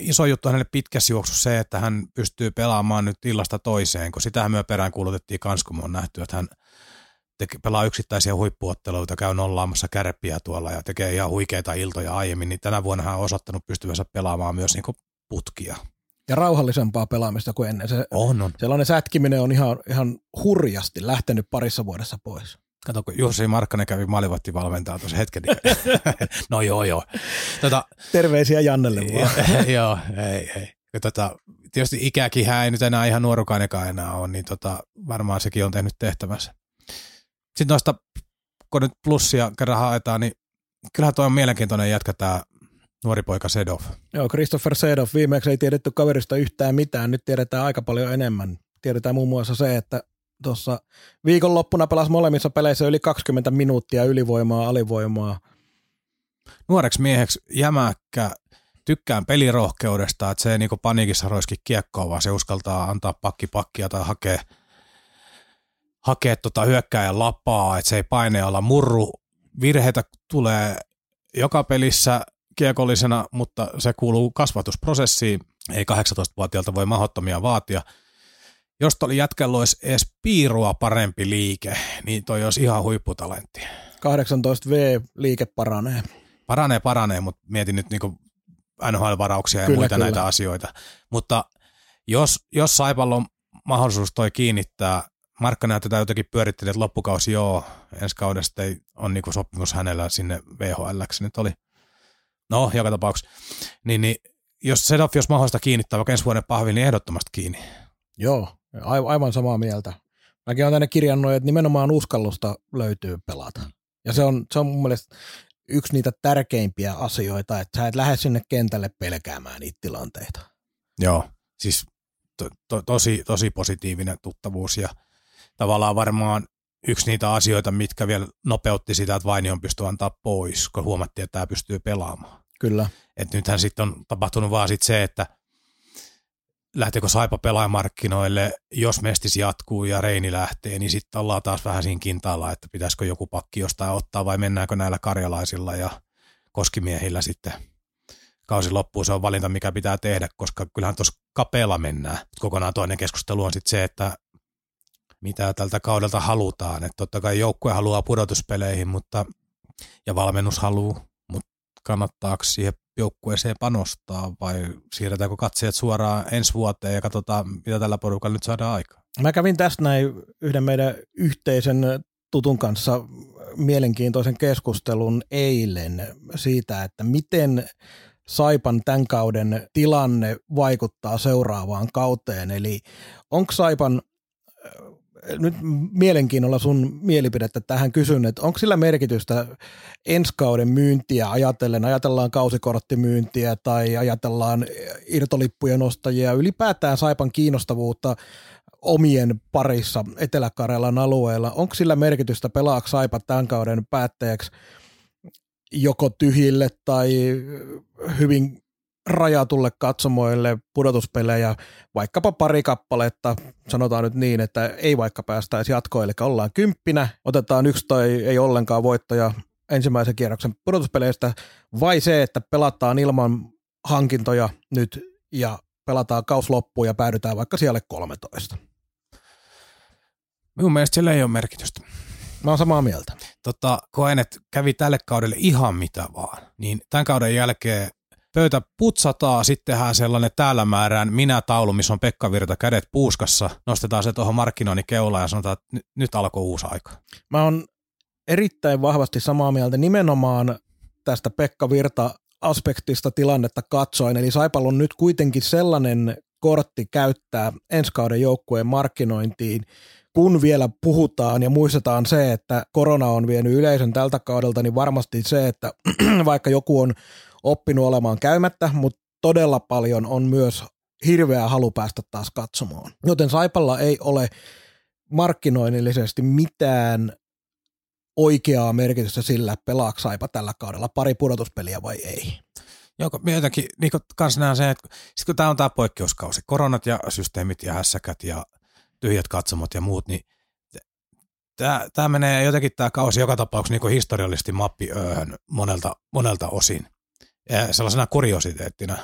iso juttu hänelle pitkässä juoksussa se, että hän pystyy pelaamaan nyt illasta toiseen, kun sitähän me perään kuulutettiin kanssa, kun me on nähty, että hän pelaa yksittäisiä huippuotteluita, käy nollaamassa Kärppiä tuolla ja tekee ihan huikeita iltoja aiemmin, niin tänä vuonna hän on osoittanut pystyvänsä pelaamaan myös niin kuin putkia. Ja rauhallisempaa pelaamista kuin ennen. Se, on. Sellainen sätkiminen on ihan hurjasti lähtenyt parissa vuodessa pois. Kato, kun Jussi Markkanen kävi maalivahtivalmentaja tuossa hetken. No joo. Terveisiä Jannelle vaan. Joo, ei. Tietysti ikäkin hän ei nyt enää ihan nuorukainenkaan enää ole, niin varmaan sekin on tehnyt tehtävänsä. Sitten noista, kun nyt plussia kerran haetaan, niin kyllähän tuo on mielenkiintoinen jätkä tämä nuori poika Sedov. Joo, Christopher Sedov. Viimeksi ei tiedetty kaverista yhtään mitään, nyt tiedetään aika paljon enemmän. Tiedetään muun muassa se, että tuossa viikonloppuna pelasi molemmissa peleissä yli 20 minuuttia ylivoimaa, alivoimaa. Nuoreksi mieheksi jämäkkä, tykkään pelirohkeudesta, että se ei niinku paniikissa roiski kiekkoa, vaan se uskaltaa antaa pakkia tai hakea hyökkääjän lapaa, että se ei painealla murru. Virheitä tulee joka pelissä kiekollisena, mutta se kuuluu kasvatusprosessiin. Ei 18-vuotiaalta voi mahdottomia vaatia. Jos oli jätkällä olisi edes piirua parempi liike, niin toi olisi ihan huipputalentti. 18V-liike paranee. Paranee, mutta mietin nyt niin NHL-varauksia ja muita. Näitä asioita. Mutta jos Saipalla on mahdollisuus toi kiinnittää, Markkanen tätä jotenkin pyöritteli, että loppukausi joo, ensi kaudesta ei ole niin sopimus hänellä sinne VHL-ksi nyt oli. No, joka tapauksessa. Niin, jos Sedov, jos mahdollista kiinnittää vaikka ensi vuoden pahvin, niin ehdottomasti kiinni. Joo, aivan samaa mieltä. Mäkin olen tänne kirjannut, että nimenomaan uskallusta löytyy pelata. Ja se on mun mielestä yksi niitä tärkeimpiä asioita, että sä et lähde sinne kentälle pelkäämään niitä tilanteita. Joo, siis tosi positiivinen tuttavuus ja tavallaan varmaan yksi niitä asioita, mitkä vielä nopeutti sitä, että Vainion pystyi antaa pois, kun huomattiin, että tämä pystyy pelaamaan. Kyllä. Et nythän sitten on tapahtunut vaan sit se, että lähteekö Saipa pelaajamarkkinoille, jos Mestis jatkuu ja Reini lähtee, niin sitten ollaan taas vähän siinä kintaalla, että pitäisikö joku pakki jostain ottaa vai mennäänkö näillä karjalaisilla ja koskimiehillä sitten. Kausi loppuun se on valinta, mikä pitää tehdä, koska kyllähän tuossa kapeella mennään. Kokonaan toinen keskustelu on sitten se, että mitä tältä kaudelta halutaan. Että totta kai joukkue haluaa pudotuspeleihin ja valmennus haluaa, mutta kannattaako siihen joukkueeseen panostaa vai siirretäänkö katseet suoraan ensi vuoteen ja katsotaan, mitä tällä porukalla nyt saadaan aikaan? Mä kävin tästä näin yhden meidän yhteisen tutun kanssa mielenkiintoisen keskustelun eilen siitä, että miten Saipan tämän kauden tilanne vaikuttaa seuraavaan kauteen. Eli onko Saipan nyt mielenkiinnolla sun mielipidettä tähän kysyn, että onko sillä merkitystä ensi kauden myyntiä ajatellen, ajatellaan kausikorttimyyntiä tai ajatellaan irtolippujen ostajia, ylipäätään Saipan kiinnostavuutta omien parissa Etelä-Karjalan alueella, onko sillä merkitystä pelaako Saipa tämän kauden päättäjäksi joko tyhjille tai hyvin rajatulle katsomoille pudotuspelejä, vaikkapa pari kappaletta, sanotaan nyt niin, että ei vaikka päästäisi jatkoon, eli ollaan 10, otetaan 1 tai ei ollenkaan voittaja ensimmäisen kierroksen pudotuspeleistä, vai se, että pelataan ilman hankintoja nyt ja pelataan kausi loppuun ja päädytään vaikka siellä 13? Minun mielestä sillä ei ole merkitystä. Mä oon samaa mieltä. Koen, että kävi tälle kaudelle ihan mitä vaan, niin tämän kauden jälkeen pöytä putsataan, sittenhän sellainen täällä määrään minä-taulu, missä on Pekka Virta kädet puuskassa, nostetaan se tuohon markkinoinnikeulaan ja sanotaan, että nyt alkoi uusi aika. Mä oon erittäin vahvasti samaa mieltä nimenomaan tästä Pekka Virta-aspektista tilannetta katsoen, eli Saipalla on nyt kuitenkin sellainen kortti käyttää ensi kauden joukkueen markkinointiin, kun vielä puhutaan ja muistetaan se, että korona on vienyt yleisön tältä kaudelta, niin varmasti se, että vaikka joku on oppinut olemaan käymättä, mutta todella paljon on myös hirveä halu päästä taas katsomaan. Joten Saipalla ei ole markkinoinnillisesti mitään oikeaa merkitystä sillä, pelaako Saipa tällä kaudella pari pudotuspeliä vai ei. Joo, minä jotenkin niin kanssa näen sen, että sit kun tämä on tämä poikkeuskausi, koronat ja systeemit ja hässäkät ja tyhjät katsomot ja muut, niin tämä menee jotenkin tämä kausi joka tapauksessa niin historiallisesti mappiööhön monelta osin. Sellaisena kuriositeettina.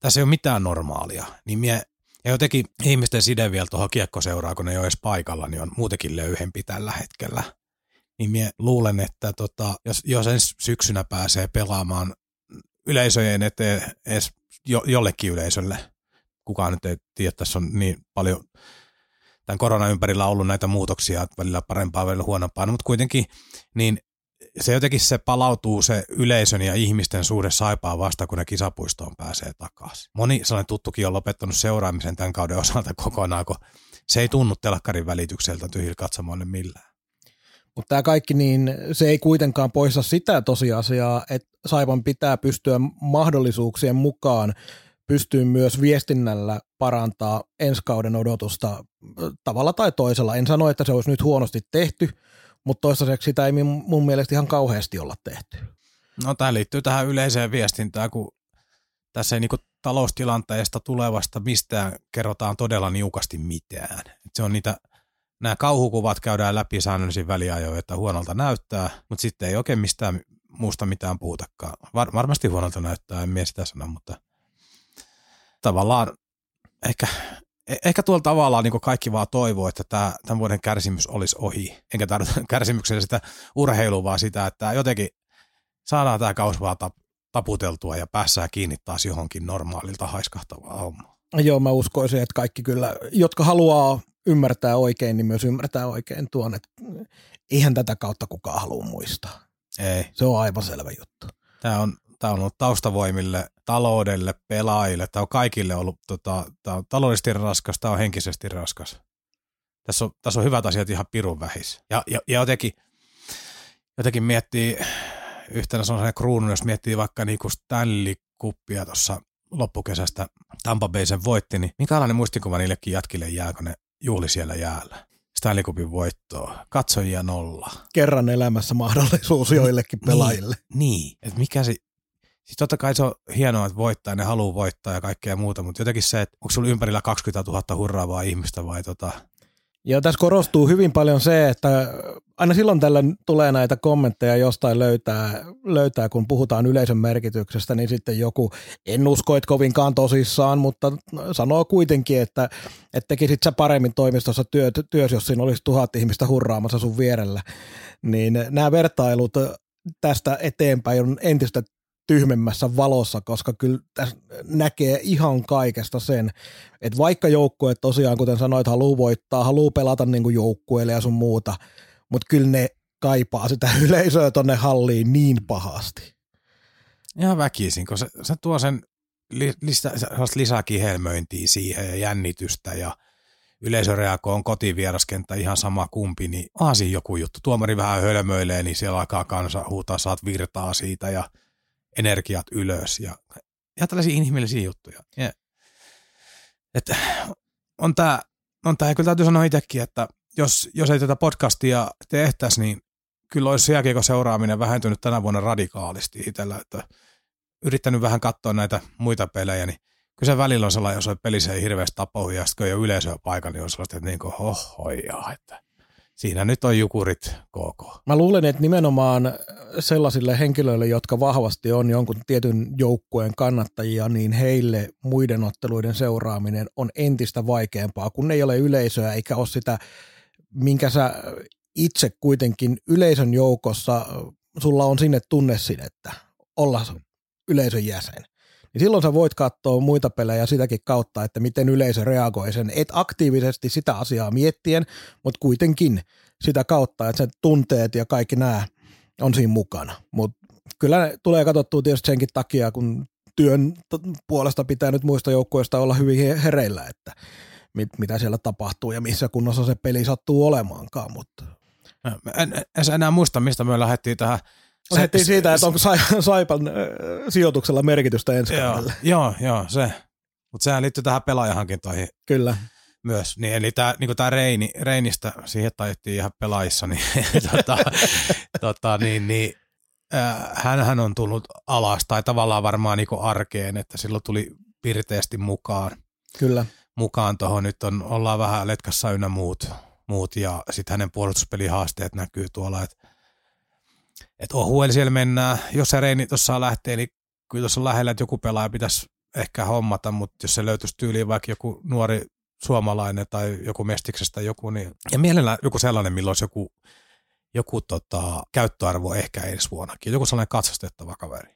Tässä ei ole mitään normaalia. Niin ja jotenkin ihmisten side vielä tuohon kiekkoseuraa, kun ne ei ole edes paikalla, niin on muutenkin löyhempi tällä hetkellä. Niin minä luulen, että jos ensi syksynä pääsee pelaamaan yleisöjen eteen edes jollekin yleisölle, kukaan nyt ei tiedä, tässä on niin paljon tämän koronan ympärillä ollut näitä muutoksia, välillä parempaa, välillä huonompaa, no, mutta kuitenkin niin se jotenkin se palautuu se yleisön ja ihmisten suhde Saipaan vasta, kun ne kisapuistoon pääsee takaisin. Moni sellainen tuttukin on lopettanut seuraamisen tämän kauden osalta kokonaan, kun se ei tunnu telkkarin välitykseltä tyhjillä katsomoille millään. Mutta tämä kaikki, niin se ei kuitenkaan poista sitä tosiasiaa, että Saipan pitää pystyä mahdollisuuksien mukaan pystyy myös viestinnällä parantaa ensi kauden odotusta tavalla tai toisella. En sano, että se olisi nyt huonosti tehty, mutta toistaiseksi sitä ei mun mielestä ihan kauheasti olla tehty. No tämä liittyy tähän yleiseen viestintään, kun tässä ei niinku taloustilanteesta tulevasta mistään kerrotaan todella niukasti mitään. Et se on niitä, nämä kauhukuvat käydään läpi säännöllisin väliajoin, että huonolta näyttää, mutta sitten ei oikein mistään muusta mitään puhutakaan. Varmasti huonolta näyttää, en mie sitä sano, mutta tavallaan ehkä tuolla tavallaan niin kaikki vaan toivoo, että tämän vuoden kärsimys olisi ohi. Enkä tarvita kärsimyksellä sitä urheilua, vaan sitä, että jotenkin saadaan tämä kausi vaan taputeltua ja päässään kiinni taas johonkin normaalilta haiskahtavaa hommaa. Joo, mä uskoisin, että kaikki kyllä, jotka haluaa ymmärtää oikein, niin myös ymmärtää oikein tuon, että eihän tätä kautta kukaan halua muistaa. Ei. Se on aivan selvä juttu. Tämä on ollut taustavoimille, taloudelle, pelaajille. Tämä on kaikille ollut tämä on taloudellisesti raskas, tämä on henkisesti raskas. Tässä on hyvät asiat ihan pirun vähissä. Ja jotenkin miettii, yhtenä sellainen kruunun, jos miettii vaikka niin kuin Stanley Cupia tuossa loppukesästä Tampa Bay sen voitti, niin minkälainen muistikuva niillekin jatkille jää, kun ne juhli siellä jäällä. Stanley Cupin voittoa, katsojia 0. Kerran elämässä mahdollisuus joillekin pelaajille. Niin. Että mikä se, siis totta kai se on hienoa, että voittaa, ne haluaa voittaa ja kaikkea muuta, mutta jotenkin se, että onko sulla ympärillä 20 000 hurraavaa ihmistä vai Ja tässä korostuu hyvin paljon se, että aina silloin tällöin tulee näitä kommentteja jostain löytää, kun puhutaan yleisön merkityksestä, niin sitten joku, en usko, että kovinkaan tosissaan, mutta sanoo kuitenkin, että tekisit sä paremmin toimistossa työs, jos siinä olisi 1000 ihmistä hurraamassa sun vierellä. Niin nämä vertailut tästä eteenpäin on entistä tyhmemmässä valossa, koska kyllä tässä näkee ihan kaikesta sen, että vaikka joukkue tosiaan, kuten sanoit, haluaa voittaa, haluaa pelata niin kuin joukkueelle ja sun muuta, mutta kyllä ne kaipaa sitä yleisöä tonne halliin niin pahasti. Ihan väkisin, kun se tuo sen lisäkihelmöintiä siihen ja jännitystä ja yleisö reagoi, on kotivieraskenttä ihan sama kumpi, niin onhan siinä joku juttu. Tuomari vähän hölmöilee, niin siellä alkaa kansa huutaa, saat virtaa siitä ja energiat ylös ja ihan tällaisia inhimillisiä juttuja. Yeah. Että on tää, kyllä täytyy sanoa itsekin, että jos ei tätä podcastia tehtäisi, niin kyllä olisi jääkiekon seuraaminen vähentynyt tänä vuonna radikaalisti itsellä, että yrittänyt vähän katsoa näitä muita pelejä, niin kyllä se välillä on sellainen, jos on pelissä ei hirveästi tapoja, ja sitten kun ei ole yleisöä paikalla, niin on sellaista, että niin kuin hohojaa, että siinä nyt on Jukurit KK. Mä luulen, että nimenomaan sellaisille henkilöille, jotka vahvasti on jonkun tietyn joukkueen kannattajia, niin heille muiden otteluiden seuraaminen on entistä vaikeampaa, kun ei ole yleisöä eikä ole sitä, minkä sä itse kuitenkin yleisön joukossa, sulla on sinne tunne sinettä, olla yleisön jäsen. Niin silloin sä voit katsoa muita pelejä sitäkin kautta, että miten yleisö reagoi sen. Et aktiivisesti sitä asiaa miettien, mutta kuitenkin sitä kautta, että sen tunteet ja kaikki nämä on siinä mukana. Mutta kyllä tulee katsottua tietysti senkin takia, kun työn puolesta pitää nyt muista joukkueista olla hyvin hereillä, että mitä siellä tapahtuu ja missä kunnossa se peli sattuu olemaankaan. Mutta en enää muista, mistä me lähdettiin tähän. Lähdettiin siitä, että onko Saipan sijoituksella merkitystä ensi kaudella. Joo, se. Mutta sehän liittyy tähän pelaajahankintoihin. Kyllä. Myös. Niin, eli tämä niinku Reinistä, siihen taittiin ihan pelaajissa, niin, hänhän on tullut alas, tai tavallaan varmaan niinku arkeen, että silloin tuli pirteästi mukaan. Kyllä. Mukaan tuohon nyt ollaan vähän letkassa ynnä muut ja sitten hänen puolustuspelihaasteet näkyy tuolla, että ohueli siellä mennään. Jos se Reini tuossa lähtee, niin kyllä tuossa lähellä, että joku pelaaja pitäisi ehkä hommata, mutta jos se löytyisi tyyliin vaikka joku nuori suomalainen tai joku Mestiksestä joku, niin ja mielellään joku sellainen, milloin olisi joku käyttöarvo ehkä ensi vuonnakin, joku sellainen katsastettava kaveri.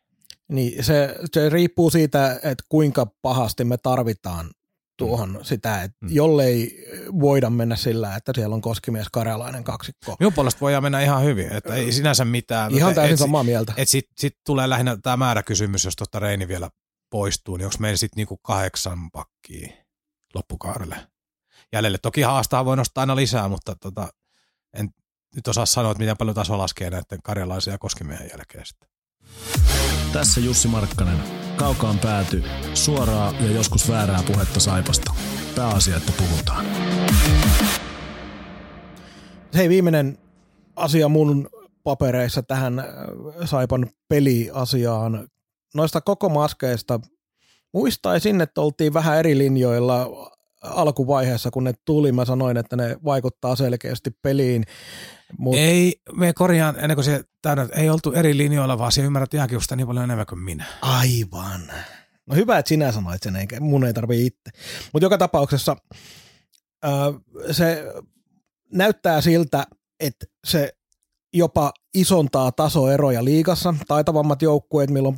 Niin se riippuu siitä, että kuinka pahasti me tarvitaan tuohon sitä, että jollei voida mennä sillä, että siellä on Koskimies Karjalainen kaksikko. Minun puolesta voidaan mennä ihan hyvin, että ei sinänsä mitään. Ihan täysin samaa mieltä. Sitten tulee lähinnä tämä määräkysymys, jos tuosta Reini vielä poistuu, niin onko meillä sitten niinku 8 pakkia loppukaudelle jäljelle? Toki haastaa voi nostaa aina lisää, mutta en nyt osaa sanoa, että miten paljon taso laskee näiden Karjalaisen ja Koskimiehen jälkeen sitten. Tässä Jussi Markkanen. Kaukaan pääty. Suoraa ja joskus väärää puhetta Saipasta. Pääasia, että puhutaan. Hei, viimeinen asia mun papereissa tähän Saipan peliasiaan. Noista koko maskeista muistaisin, että oltiin vähän eri linjoilla alkuvaiheessa, kun ne tuli. Mä sanoin, että ne vaikuttaa selkeästi peliin. Ei, me korjaan ennen kuin se täydät, ei oltu eri linjoilla, vaan sinä ymmärrät jääkiusta niin paljon enemmän kuin minä. Aivan. No hyvä, että sinä sanoit sen, eikä mun ei tarvitse itse. Mutta joka tapauksessa se näyttää siltä, että se jopa isontaa tasoeroja liigassa. Taitavammat joukkueet, milloin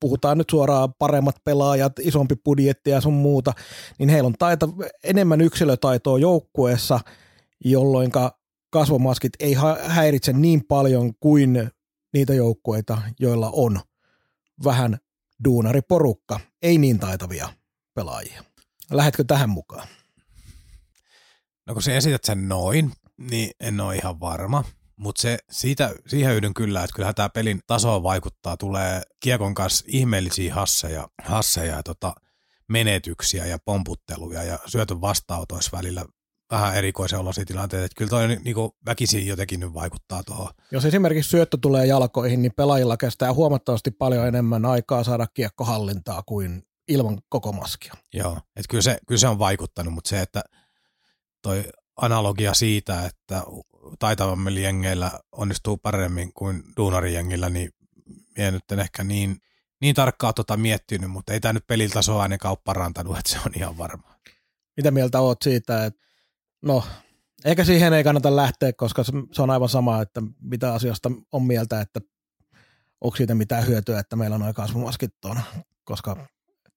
puhutaan nyt suoraan paremmat pelaajat, isompi budjetti ja sun muuta, niin heillä on enemmän yksilötaitoa joukkueessa, jolloinka kasvomaskit ei häiritse niin paljon kuin niitä joukkueita, joilla on vähän duunariporukka, ei niin taitavia pelaajia. Lähetkö tähän mukaan? No kun sä esität sen noin, niin en ole ihan varma, mutta siihen yhdyn kyllä, että kyllähän tämä pelin tasoon vaikuttaa, tulee kiekon kanssa ihmeellisiä hasseja ja menetyksiä ja pomputteluja ja syötön vastaanotoissa välillä vähän erikoisen oloisia tilanteita, että kyllä toi niinku väkisin jotenkin nyt vaikuttaa tuohon. Jos esimerkiksi syöttö tulee jalkoihin, niin pelaajilla kestää huomattavasti paljon enemmän aikaa saada kiekkohallintaa kuin ilman koko maskia. Joo, että kyllä se on vaikuttanut, mutta se, että toi analogia siitä, että taitavammilla jengeillä onnistuu paremmin kuin duunarijengillä, niin minä nyt en ehkä niin tarkkaan miettinyt, mutta ei tämä nyt pelitasoa ainakaan ole parantanut, että se on ihan varmaa. Mitä mieltä olet siitä, että no, eikä siihen ei kannata lähteä, koska se on aivan sama, että mitä asiasta on mieltä, että onko siitä mitään hyötyä, että meillä on noin kasvomaskit tuona, koska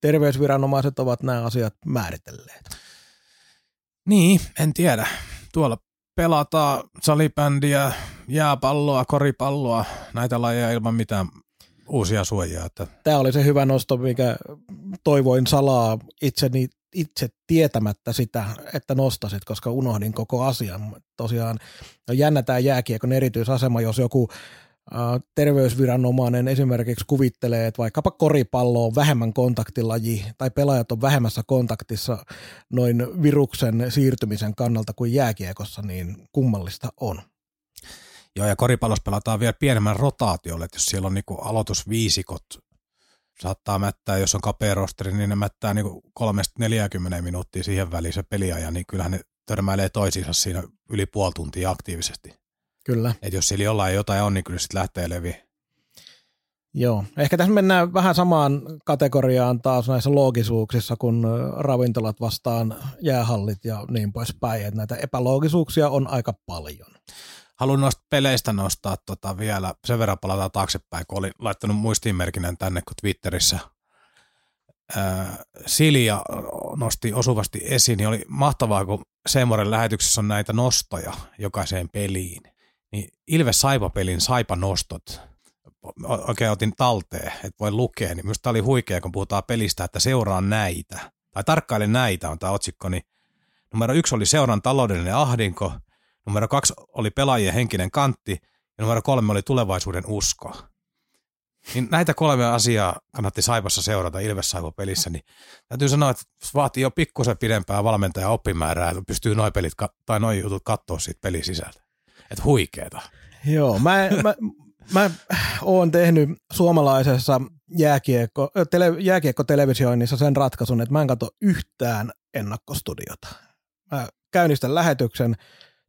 terveysviranomaiset ovat nämä asiat määritelleet. Niin, en tiedä. Tuolla pelataan salibändiä, jääpalloa, koripalloa, näitä lajeja ilman mitään uusia suojaa. Tämä oli se hyvä nosto, mikä toivoin salaa itseni itse tietämättä sitä, että nostasit, koska unohdin koko asian. Tosiaan no jännä tämä jääkiekon erityisasema, jos joku terveysviranomainen esimerkiksi kuvittelee, että vaikkapa koripallo on vähemmän kontaktilaji tai pelaajat on vähemmässä kontaktissa noin viruksen siirtymisen kannalta kuin jääkiekossa, niin kummallista on. Joo, ja koripallossa pelataan vielä pienemmän rotaatiolle, että jos siellä on niinku aloitusviisikot, saattaa mättää, jos on kapea rosteri, niin ne mättää niinku 30-40 minuuttia siihen väliin se peliajan, niin kyllähän ne törmäilee toisiinsa siinä yli puoli tuntia aktiivisesti. Kyllä. Että jos siellä jollain jotain on, niin kyllä sitten lähtee leviin. Joo, ehkä tässä mennään vähän samaan kategoriaan taas näissä loogisuuksissa, kun ravintolat vastaan jäähallit ja niin poispäin, että näitä epäloogisuuksia on aika paljon. Haluan noista peleistä nostaa vielä, sen verran palataan taaksepäin, kun olin laittanut muistiinmerkinnän tänne, kun Twitterissä Silja nosti osuvasti esiin, niin oli mahtavaa, kun Seemoren lähetyksessä on näitä nostoja jokaiseen peliin. Niin Ilves-Saipa-pelin Saipa-nostot oikein otin talteen, että voi lukea, niin minusta tämä oli huikea, kun puhutaan pelistä, että seuraa näitä, tai tarkkaile näitä on tämä otsikko, niin numero 1 oli seuran taloudellinen ahdinko, numero 2 oli pelaajien henkinen kantti ja numero 3 oli tulevaisuuden usko. Niin näitä 3 asiaa kannatti Saipassa seurata Ilves-Saipa-pelissä, niin täytyy sanoa, että vaatii jo pikkusen pidempää valmentajan oppimäärää, että pystyy noi pelit tai noi jutut katsoa siitä pelin sisältä. Että huikeeta. Joo, mä oon tehnyt suomalaisessa jääkiekkotelevisioinnissa sen ratkaisun, että mä en katso yhtään ennakkostudiota. Mä käynnistän lähetyksen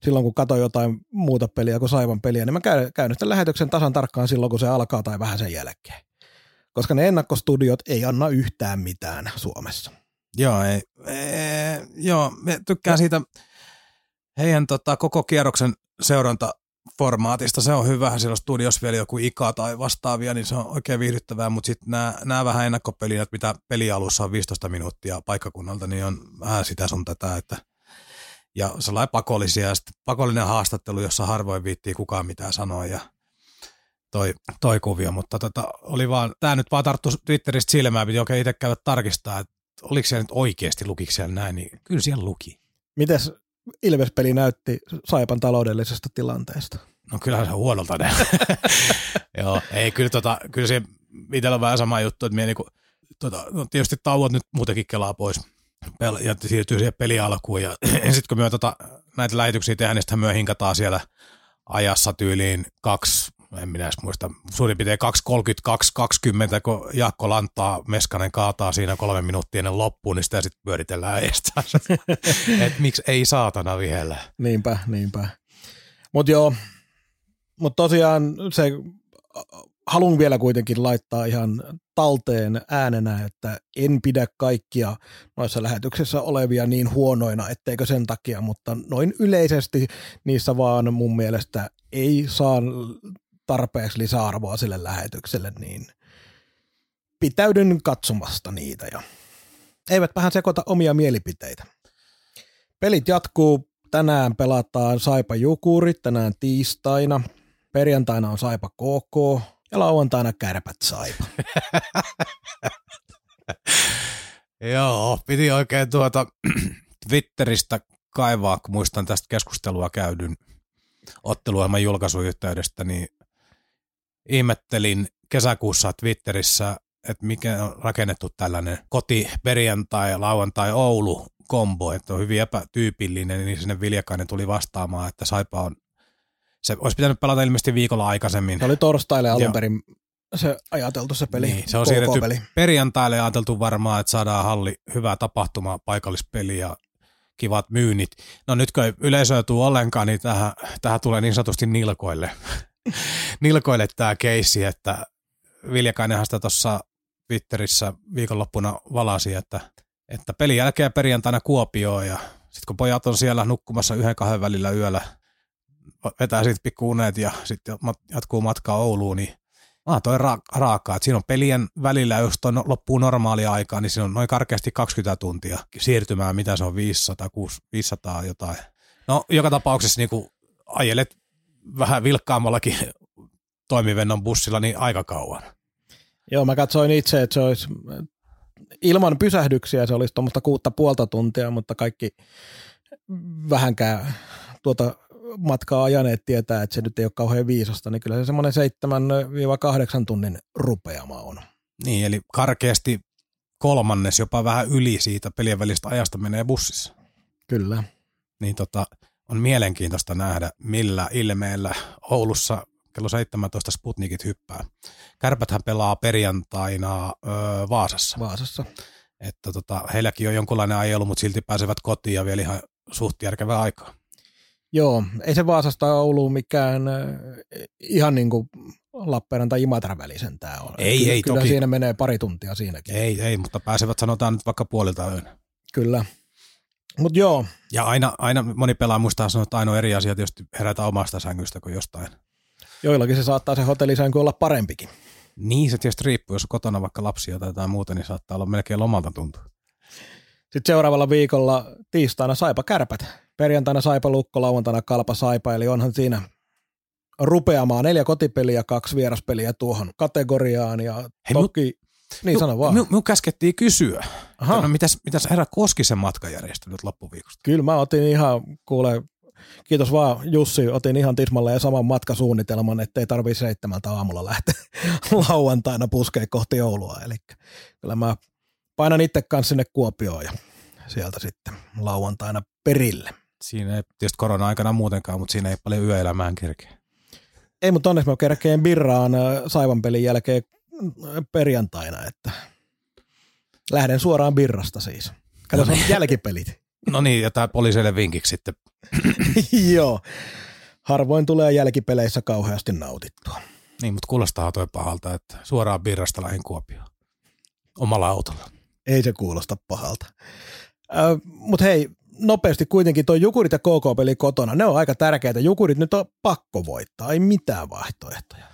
silloin, kun katon jotain muuta peliä kuin Saipan peliä, niin mä käynnistän lähetyksen tasan tarkkaan silloin, kun se alkaa tai vähän sen jälkeen. Koska ne ennakkostudiot ei anna yhtään mitään Suomessa. Joo, ei. Joo, mä tykkään siitä heidän koko kierroksen seurantaformaatista. Se on hyvä, siellä on studiossa vielä joku Ika tai vastaavia, niin se on oikein viihdyttävää, mutta sitten nämä vähän ennakkopelinät, mitä pelialussa on 15 minuuttia paikkakunnalta, niin on vähän sitä sun tätä, että ja sellainen pakollisia, ja sitten pakollinen haastattelu, jossa harvoin viittii kukaan mitään sanoa ja toi kuvio, mutta oli vaan, tämä nyt vaan tarttui Twitteristä silmään, piti oikein itse käydä tarkistaa, että oliko siellä nyt oikeasti, lukiko siellä näin, niin kyllä siellä luki. Mites Ilves-peli näytti Saipan taloudellisesta tilanteesta? No kyllähän se on huonolta näin. Joo, ei kyllä kyllä se itsellä on vähän sama juttu, että minä niin kuin, no tietysti tauot nyt muutenkin kelaa pois. Ja siirtyy siihen pelialkuun ja sitten kun me näitä lähetyksiä tehdään, niin sitten me hinkataan siellä ajassa tyyliin 2, en minä edes muista, suurin piirtein 2.32.20, kun Jaakko Lanttaa Meskanen kaataa siinä 3 minuuttia ennen loppuun, niin sitä sitten pyöritellään estään. Että miksi ei saatana vihellä. Niinpä. Mutta joo, tosiaan se haluan vielä kuitenkin laittaa ihan talteen äänenä, että en pidä kaikkia noissa lähetyksissä olevia niin huonoina, etteikö sen takia, mutta noin yleisesti niissä vaan mun mielestä ei saa tarpeeksi lisäarvoa sille lähetykselle, niin pitäydyn katsomasta niitä ja eivätpähän sekoita omia mielipiteitä. Pelit jatkuu, tänään pelataan Saipa Jukurit, tänään tiistaina, perjantaina on Saipa KK, ja lauantaina Kärpät Saipa. Joo, piti oikein Twitteristä kaivaa, kun muistan tästä keskustelua käydyn otteluohjelman julkaisuyhteydestä, niin ihmettelin kesäkuussa Twitterissä, että mikä on rakennettu tällainen koti-perjantai-lauantai-Oulu-kombo, että on hyvin epätyypillinen, niin sinne Viljakainen tuli vastaamaan, että Saipa on se olisi pitänyt pelata ilmeisesti viikolla aikaisemmin. Se oli torstaille alun perin se ajateltu se peli. Niin, se on siirretty perjantaille ja ajateltu varmaan, että saadaan halli hyvää tapahtumaa, paikallispeli ja kivat myynnit. No nyt kun ei yleisöä tule ollenkaan, niin tähän tulee niin sanotusti nilkoille tämä keissi, että Viljakainenhan sitä tuossa Twitterissä viikonloppuna valasi, että pelin jälkeen perjantaina Kuopioon ja sitten kun pojat on siellä nukkumassa 1-2 välillä yöllä, vetää sitten pikkuuneet ja sitten jatkuu matkaa Ouluun, niin toi raakaa. Siinä on pelien välillä, jos toi loppuu normaalia aikaa, niin siinä on noin karkeasti 20 tuntia siirtymää, mitä se on 500 jotain. No joka tapauksessa niin kun ajelet vähän vilkkaammallakin toimivennon bussilla niin aika kauan. Joo, mä katsoin itse, että se olisi ilman pysähdyksiä se olisi tuommoista 6,5 tuntia, mutta kaikki vähänkään tuota matkaa ajaneet tietää, että se nyt ei ole kauhean viisasta, niin kyllä se semmoinen 7-8 tunnin rupeama on. Niin, eli karkeasti kolmannes, jopa vähän yli siitä pelien välistä ajasta menee bussissa. Kyllä. Niin on mielenkiintoista nähdä, millä ilmeellä Oulussa kello 17 Sputnikit hyppää. Kärpäthän pelaa perjantaina Vaasassa. Että heilläkin on jonkunlainen ajelu, mutta silti pääsevät kotiin ja vielä ihan suht järkevää aikaa. Joo, ei se Vaasasta Ouluun mikään ihan niin kuin Lappeenrannan tai Imatran välisen tämä on. Ei, kyllä toki. Siinä menee pari tuntia siinäkin. Ei, mutta pääsevät sanotaan nyt vaikka puolilta yönä. Kyllä. Mut joo. Ja aina moni pelaa muistaa sanoa, että ainoa eri asia tietysti herätä omasta sängystä kuin jostain. Joillakin se saattaa se hotellisänky olla parempikin. Niin se tietysti riippuu, jos kotona vaikka lapsia tai jotain muuta, niin saattaa olla melkein lomalta tuntuu. Sitten seuraavalla viikolla tiistaina Saipa Kärpät, perjantaina Saipa Lukko, lauantaina Kalpa Saipa, eli onhan siinä rupeamaan 4 kotipeliä, 2 vieraspeliä tuohon kategoriaan ja hei, toki... Niin sano vaan. Minun käskettiin kysyä, mitäs herra Koskisen matka järjestänyt loppuviikosta? Kyllä mä otin ihan, kuule, kiitos vaan Jussi, otin ihan tismalleen saman matkasuunnitelman, ettei tarvii 7 aamulla lähteä lauantaina puskeen kohti Oulua. Eli kyllä mä painan itse kanssa sinne Kuopioon ja sieltä sitten lauantaina perille. Siinä ei tietysti korona-aikana muutenkaan, mutta siinä ei paljon yöelämään kerkeä. Ei, mutta onneksi mä kerkeen birraan Saipan pelin jälkeen perjantaina, että lähden suoraan birrasta siis. Katsotaan jälkipelit. No niin, ja tämä poliiseille vinkiksi sitten. Joo, harvoin tulee jälkipeleissä kauheasti nautittua. Niin, mutta kuulostaa toi pahalta, että suoraan birrasta lähdin Kuopioon omalla autolla. Ei se kuulosta pahalta. Mutta hei, nopeasti kuitenkin toi Jukurit ja KK-peli kotona, ne on aika tärkeitä. Jukurit nyt on pakko voittaa, ei mitään vaihtoehtoja.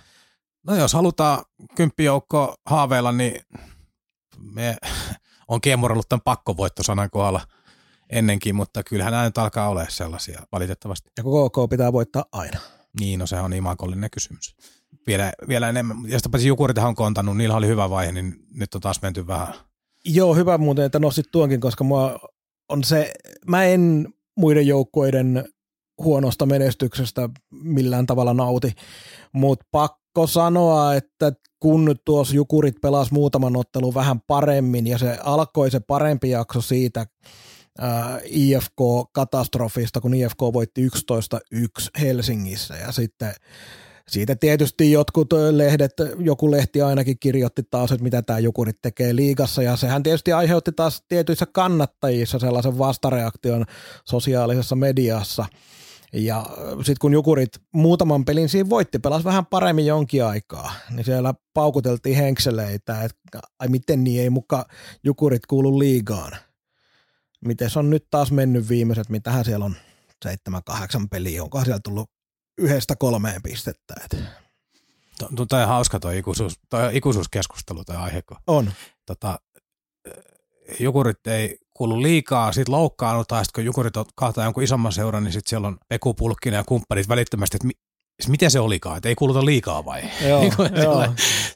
No jos halutaan kymppijoukko haaveilla, niin me on kiemurallut tämän pakkovoittosanan kohdalla ennenkin, mutta kyllähän nämä nyt alkaa olla sellaisia valitettavasti. Ja KK pitää voittaa aina. Niin, no se on imakollinen kysymys. Vielä enemmän, ja sitä paitsi Jukurithan on kontanut, niillä oli hyvä vaihe, niin nyt on taas menty vähän. Joo, hyvä muuten, että nostit tuonkin, koska mä en muiden joukkueiden huonosta menestyksestä millään tavalla nauti, mutta pakko sanoa, että kun tuossa Jukurit pelasi muutaman ottelun vähän paremmin ja se alkoi se parempi jakso siitä IFK-katastrofista, kun IFK voitti 11-1 Helsingissä ja sitten siitä tietysti jotkut lehdet, joku lehti ainakin kirjoitti taas, että mitä tämä Jukurit tekee liigassa ja sehän tietysti aiheutti taas tietyissä kannattajissa sellaisen vastareaktion sosiaalisessa mediassa. Ja sitten kun Jukurit muutaman pelin siinä voitti, pelasi vähän paremmin jonkin aikaa, niin siellä paukuteltiin henkseleitä, että ai miten niin, ei muka Jukurit kuulu liigaan. Mites on nyt taas mennyt viimeiset, mitähän siellä on 7-8 peliä, onkohan siellä tullut 1-3 pistettä. Tämä on hauska tuo ikuisuuskeskustelu tai aiheko. On. Jukurit ei kuulu liikaa, sit loukkaannutaan, sit kun Jukurit kahtaa jonkun isomman seuran, niin sit siellä on Peku Pulkkinen ja kumppanit välittömästi, että miten se olikaan, että ei kuuluta liikaa vai? Joo.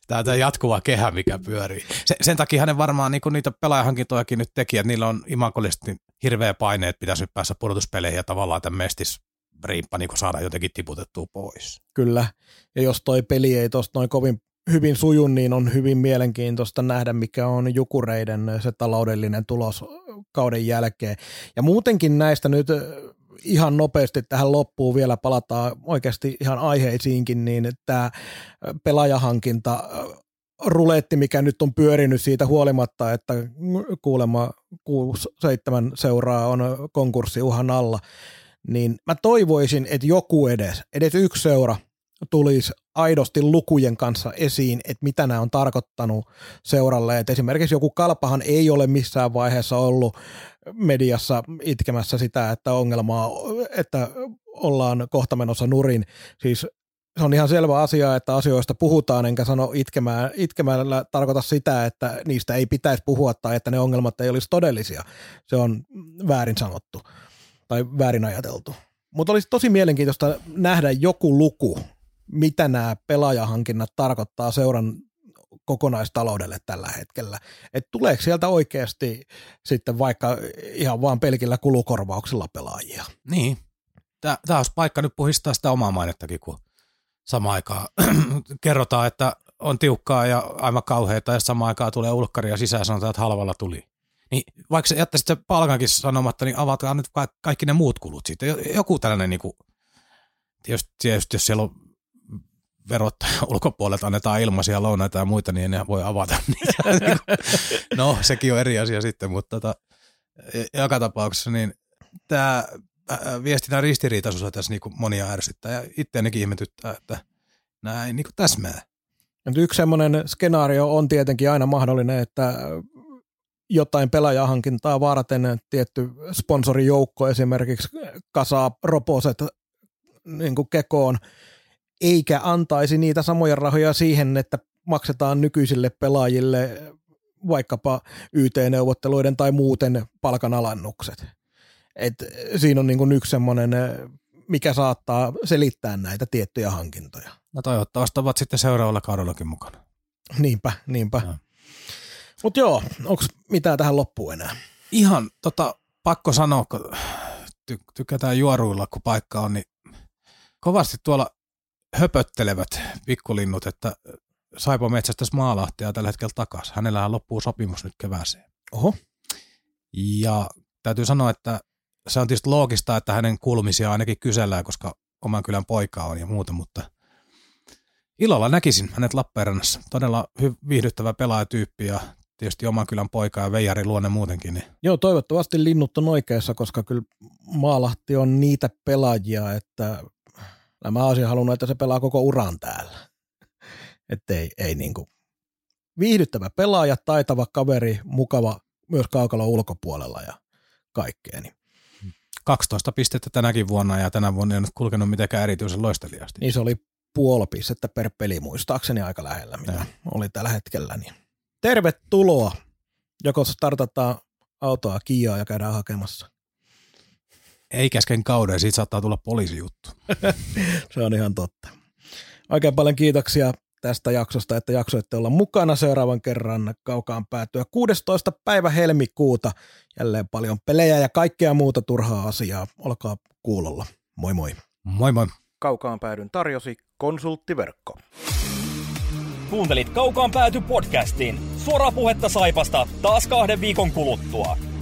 Tämä jatkuva kehä, mikä pyörii. Sen takia hänen varmaan niin niitä pelaajahankintojakin nyt teki, että niillä on imakollisesti hirveä paine, että pitäisi nyt päästä pudotuspeleihin ja tavallaan tämän mestis riippa niin saadaan jotenkin tiputettua pois. Kyllä, ja jos toi peli ei tuosta noin kovin hyvin suju, niin on hyvin mielenkiintoista nähdä, mikä on Jukureiden se taloudellinen tulos kauden jälkeen. Ja muutenkin näistä nyt ihan nopeasti tähän loppuun vielä palataan oikeasti ihan aiheisiinkin, niin tämä pelaajahankinta ruletti, mikä nyt on pyörinyt siitä huolimatta, että kuulemma 6-7 seuraa on konkurssiuhan alla, niin mä toivoisin, että joku edes yksi seura tulisi aidosti lukujen kanssa esiin, että mitä nämä on tarkoittanut seuralle. Et esimerkiksi joku Kalpahan ei ole missään vaiheessa ollut mediassa itkemässä sitä, että ongelmaa, että ollaan kohta menossa nurin. Siis se on ihan selvä asia, että asioista puhutaan, enkä sano itkemällä tarkoita sitä, että niistä ei pitäisi puhua tai että ne ongelmat ei olisi todellisia. Se on väärin sanottu tai väärin ajateltu. Mutta olisi tosi mielenkiintoista nähdä joku luku, mitä nämä pelaajahankinnat tarkoittaa seuran kokonaistaloudelle tällä hetkellä. Että tuleeko sieltä oikeasti sitten vaikka ihan vaan pelkillä kulukorvauksilla pelaajia? Niin. Tämä olisi paikka nyt puhistaa sitä omaa mainettakin, kun samaan aikaan kerrotaan, että on tiukkaa ja aivan kauheita ja samaan aikaan tulee ulkkari ja sisään sanotaan, että halvalla tuli. Niin vaikka sä jättäisit se palkankin sanomatta, niin avataan nyt kaikki ne muut kulut siitä. Joku tällainen, niin kuin, jos siellä on verot ulkopuolelta annetaan ilmaisia lounaita ja muita, niin ne voi avata niitä. No, sekin on eri asia sitten, mutta joka tapauksessa niin tämä viestinnän ristiriitaisuus on tässä niin kuin monia ärsyttää ja itseänikin ihmetyttää, että nämä ei niin kuin täsmää. Yksi semmoinen skenaario on tietenkin aina mahdollinen, että jotain pelaajahankintaa varten tietty sponsorijoukko esimerkiksi kasaa roposet niin kuin kekoon, eikä antaisi niitä samoja rahoja siihen, että maksetaan nykyisille pelaajille vaikkapa YT-neuvotteluiden tai muuten palkanalannukset. Et siinä on niin kuin yksi semmoinen, mikä saattaa selittää näitä tiettyjä hankintoja. No toivottavasti ovat sitten seuraavalla kaudellakin mukana. Niinpä. No. Mutta joo, onko mitään tähän loppuun enää? Ihan pakko sanoa, kun tykätään juoruilla, kun paikka on, niin kovasti tuolla höpöttelevät pikkulinnut, että Saipa metsästäisi Maalahtia tällä hetkellä takaisin. Hänellähän loppuu sopimus nyt kevääseen. Oho. Ja täytyy sanoa, että se on tietysti loogista, että hänen kulmisia ainakin kysellään, koska oman kylän poika on ja muuta, mutta ilolla näkisin hänet Lappeenrannassa. Todella viihdyttävä pelaajatyyppi ja tietysti oman kylän poika ja veijari luonne muutenkin. Niin. Joo, toivottavasti linnut on oikeassa, koska kyllä Maalahti on niitä pelaajia, että mä olisin halunnut, että se pelaa koko uran täällä. Että ei niinku. Viihdyttävä pelaaja, taitava kaveri, mukava myös kaukalon ulkopuolella ja kaikkea. Niin. 12 pistettä tänäkin vuonna ja tänä vuonna ei ole kulkenut mitenkään erityisen loistelijasti. Niin se oli 0,5 pistettä per peli muistaakseni aika lähellä, mitä oli tällä hetkellä. Niin. Tervetuloa, joko startataan autoa Kiaa ja käydään hakemassa. Ei kesken kauden, siitä saattaa tulla poliisijuttu. Se on ihan totta. Oikein paljon kiitoksia tästä jaksosta, että jaksoitte olla mukana seuraavan kerran kaukaan päätyä 16. päivä helmikuuta. Jälleen paljon pelejä ja kaikkea muuta turhaa asiaa. Olkaa kuulolla. Moi moi. Moi moi. Kaukaan päädyn tarjosi Konsulttiverkko. Kuuntelit Kaukaan pääty podcastin. Suoraa puhetta Saipasta taas 2 viikon kuluttua.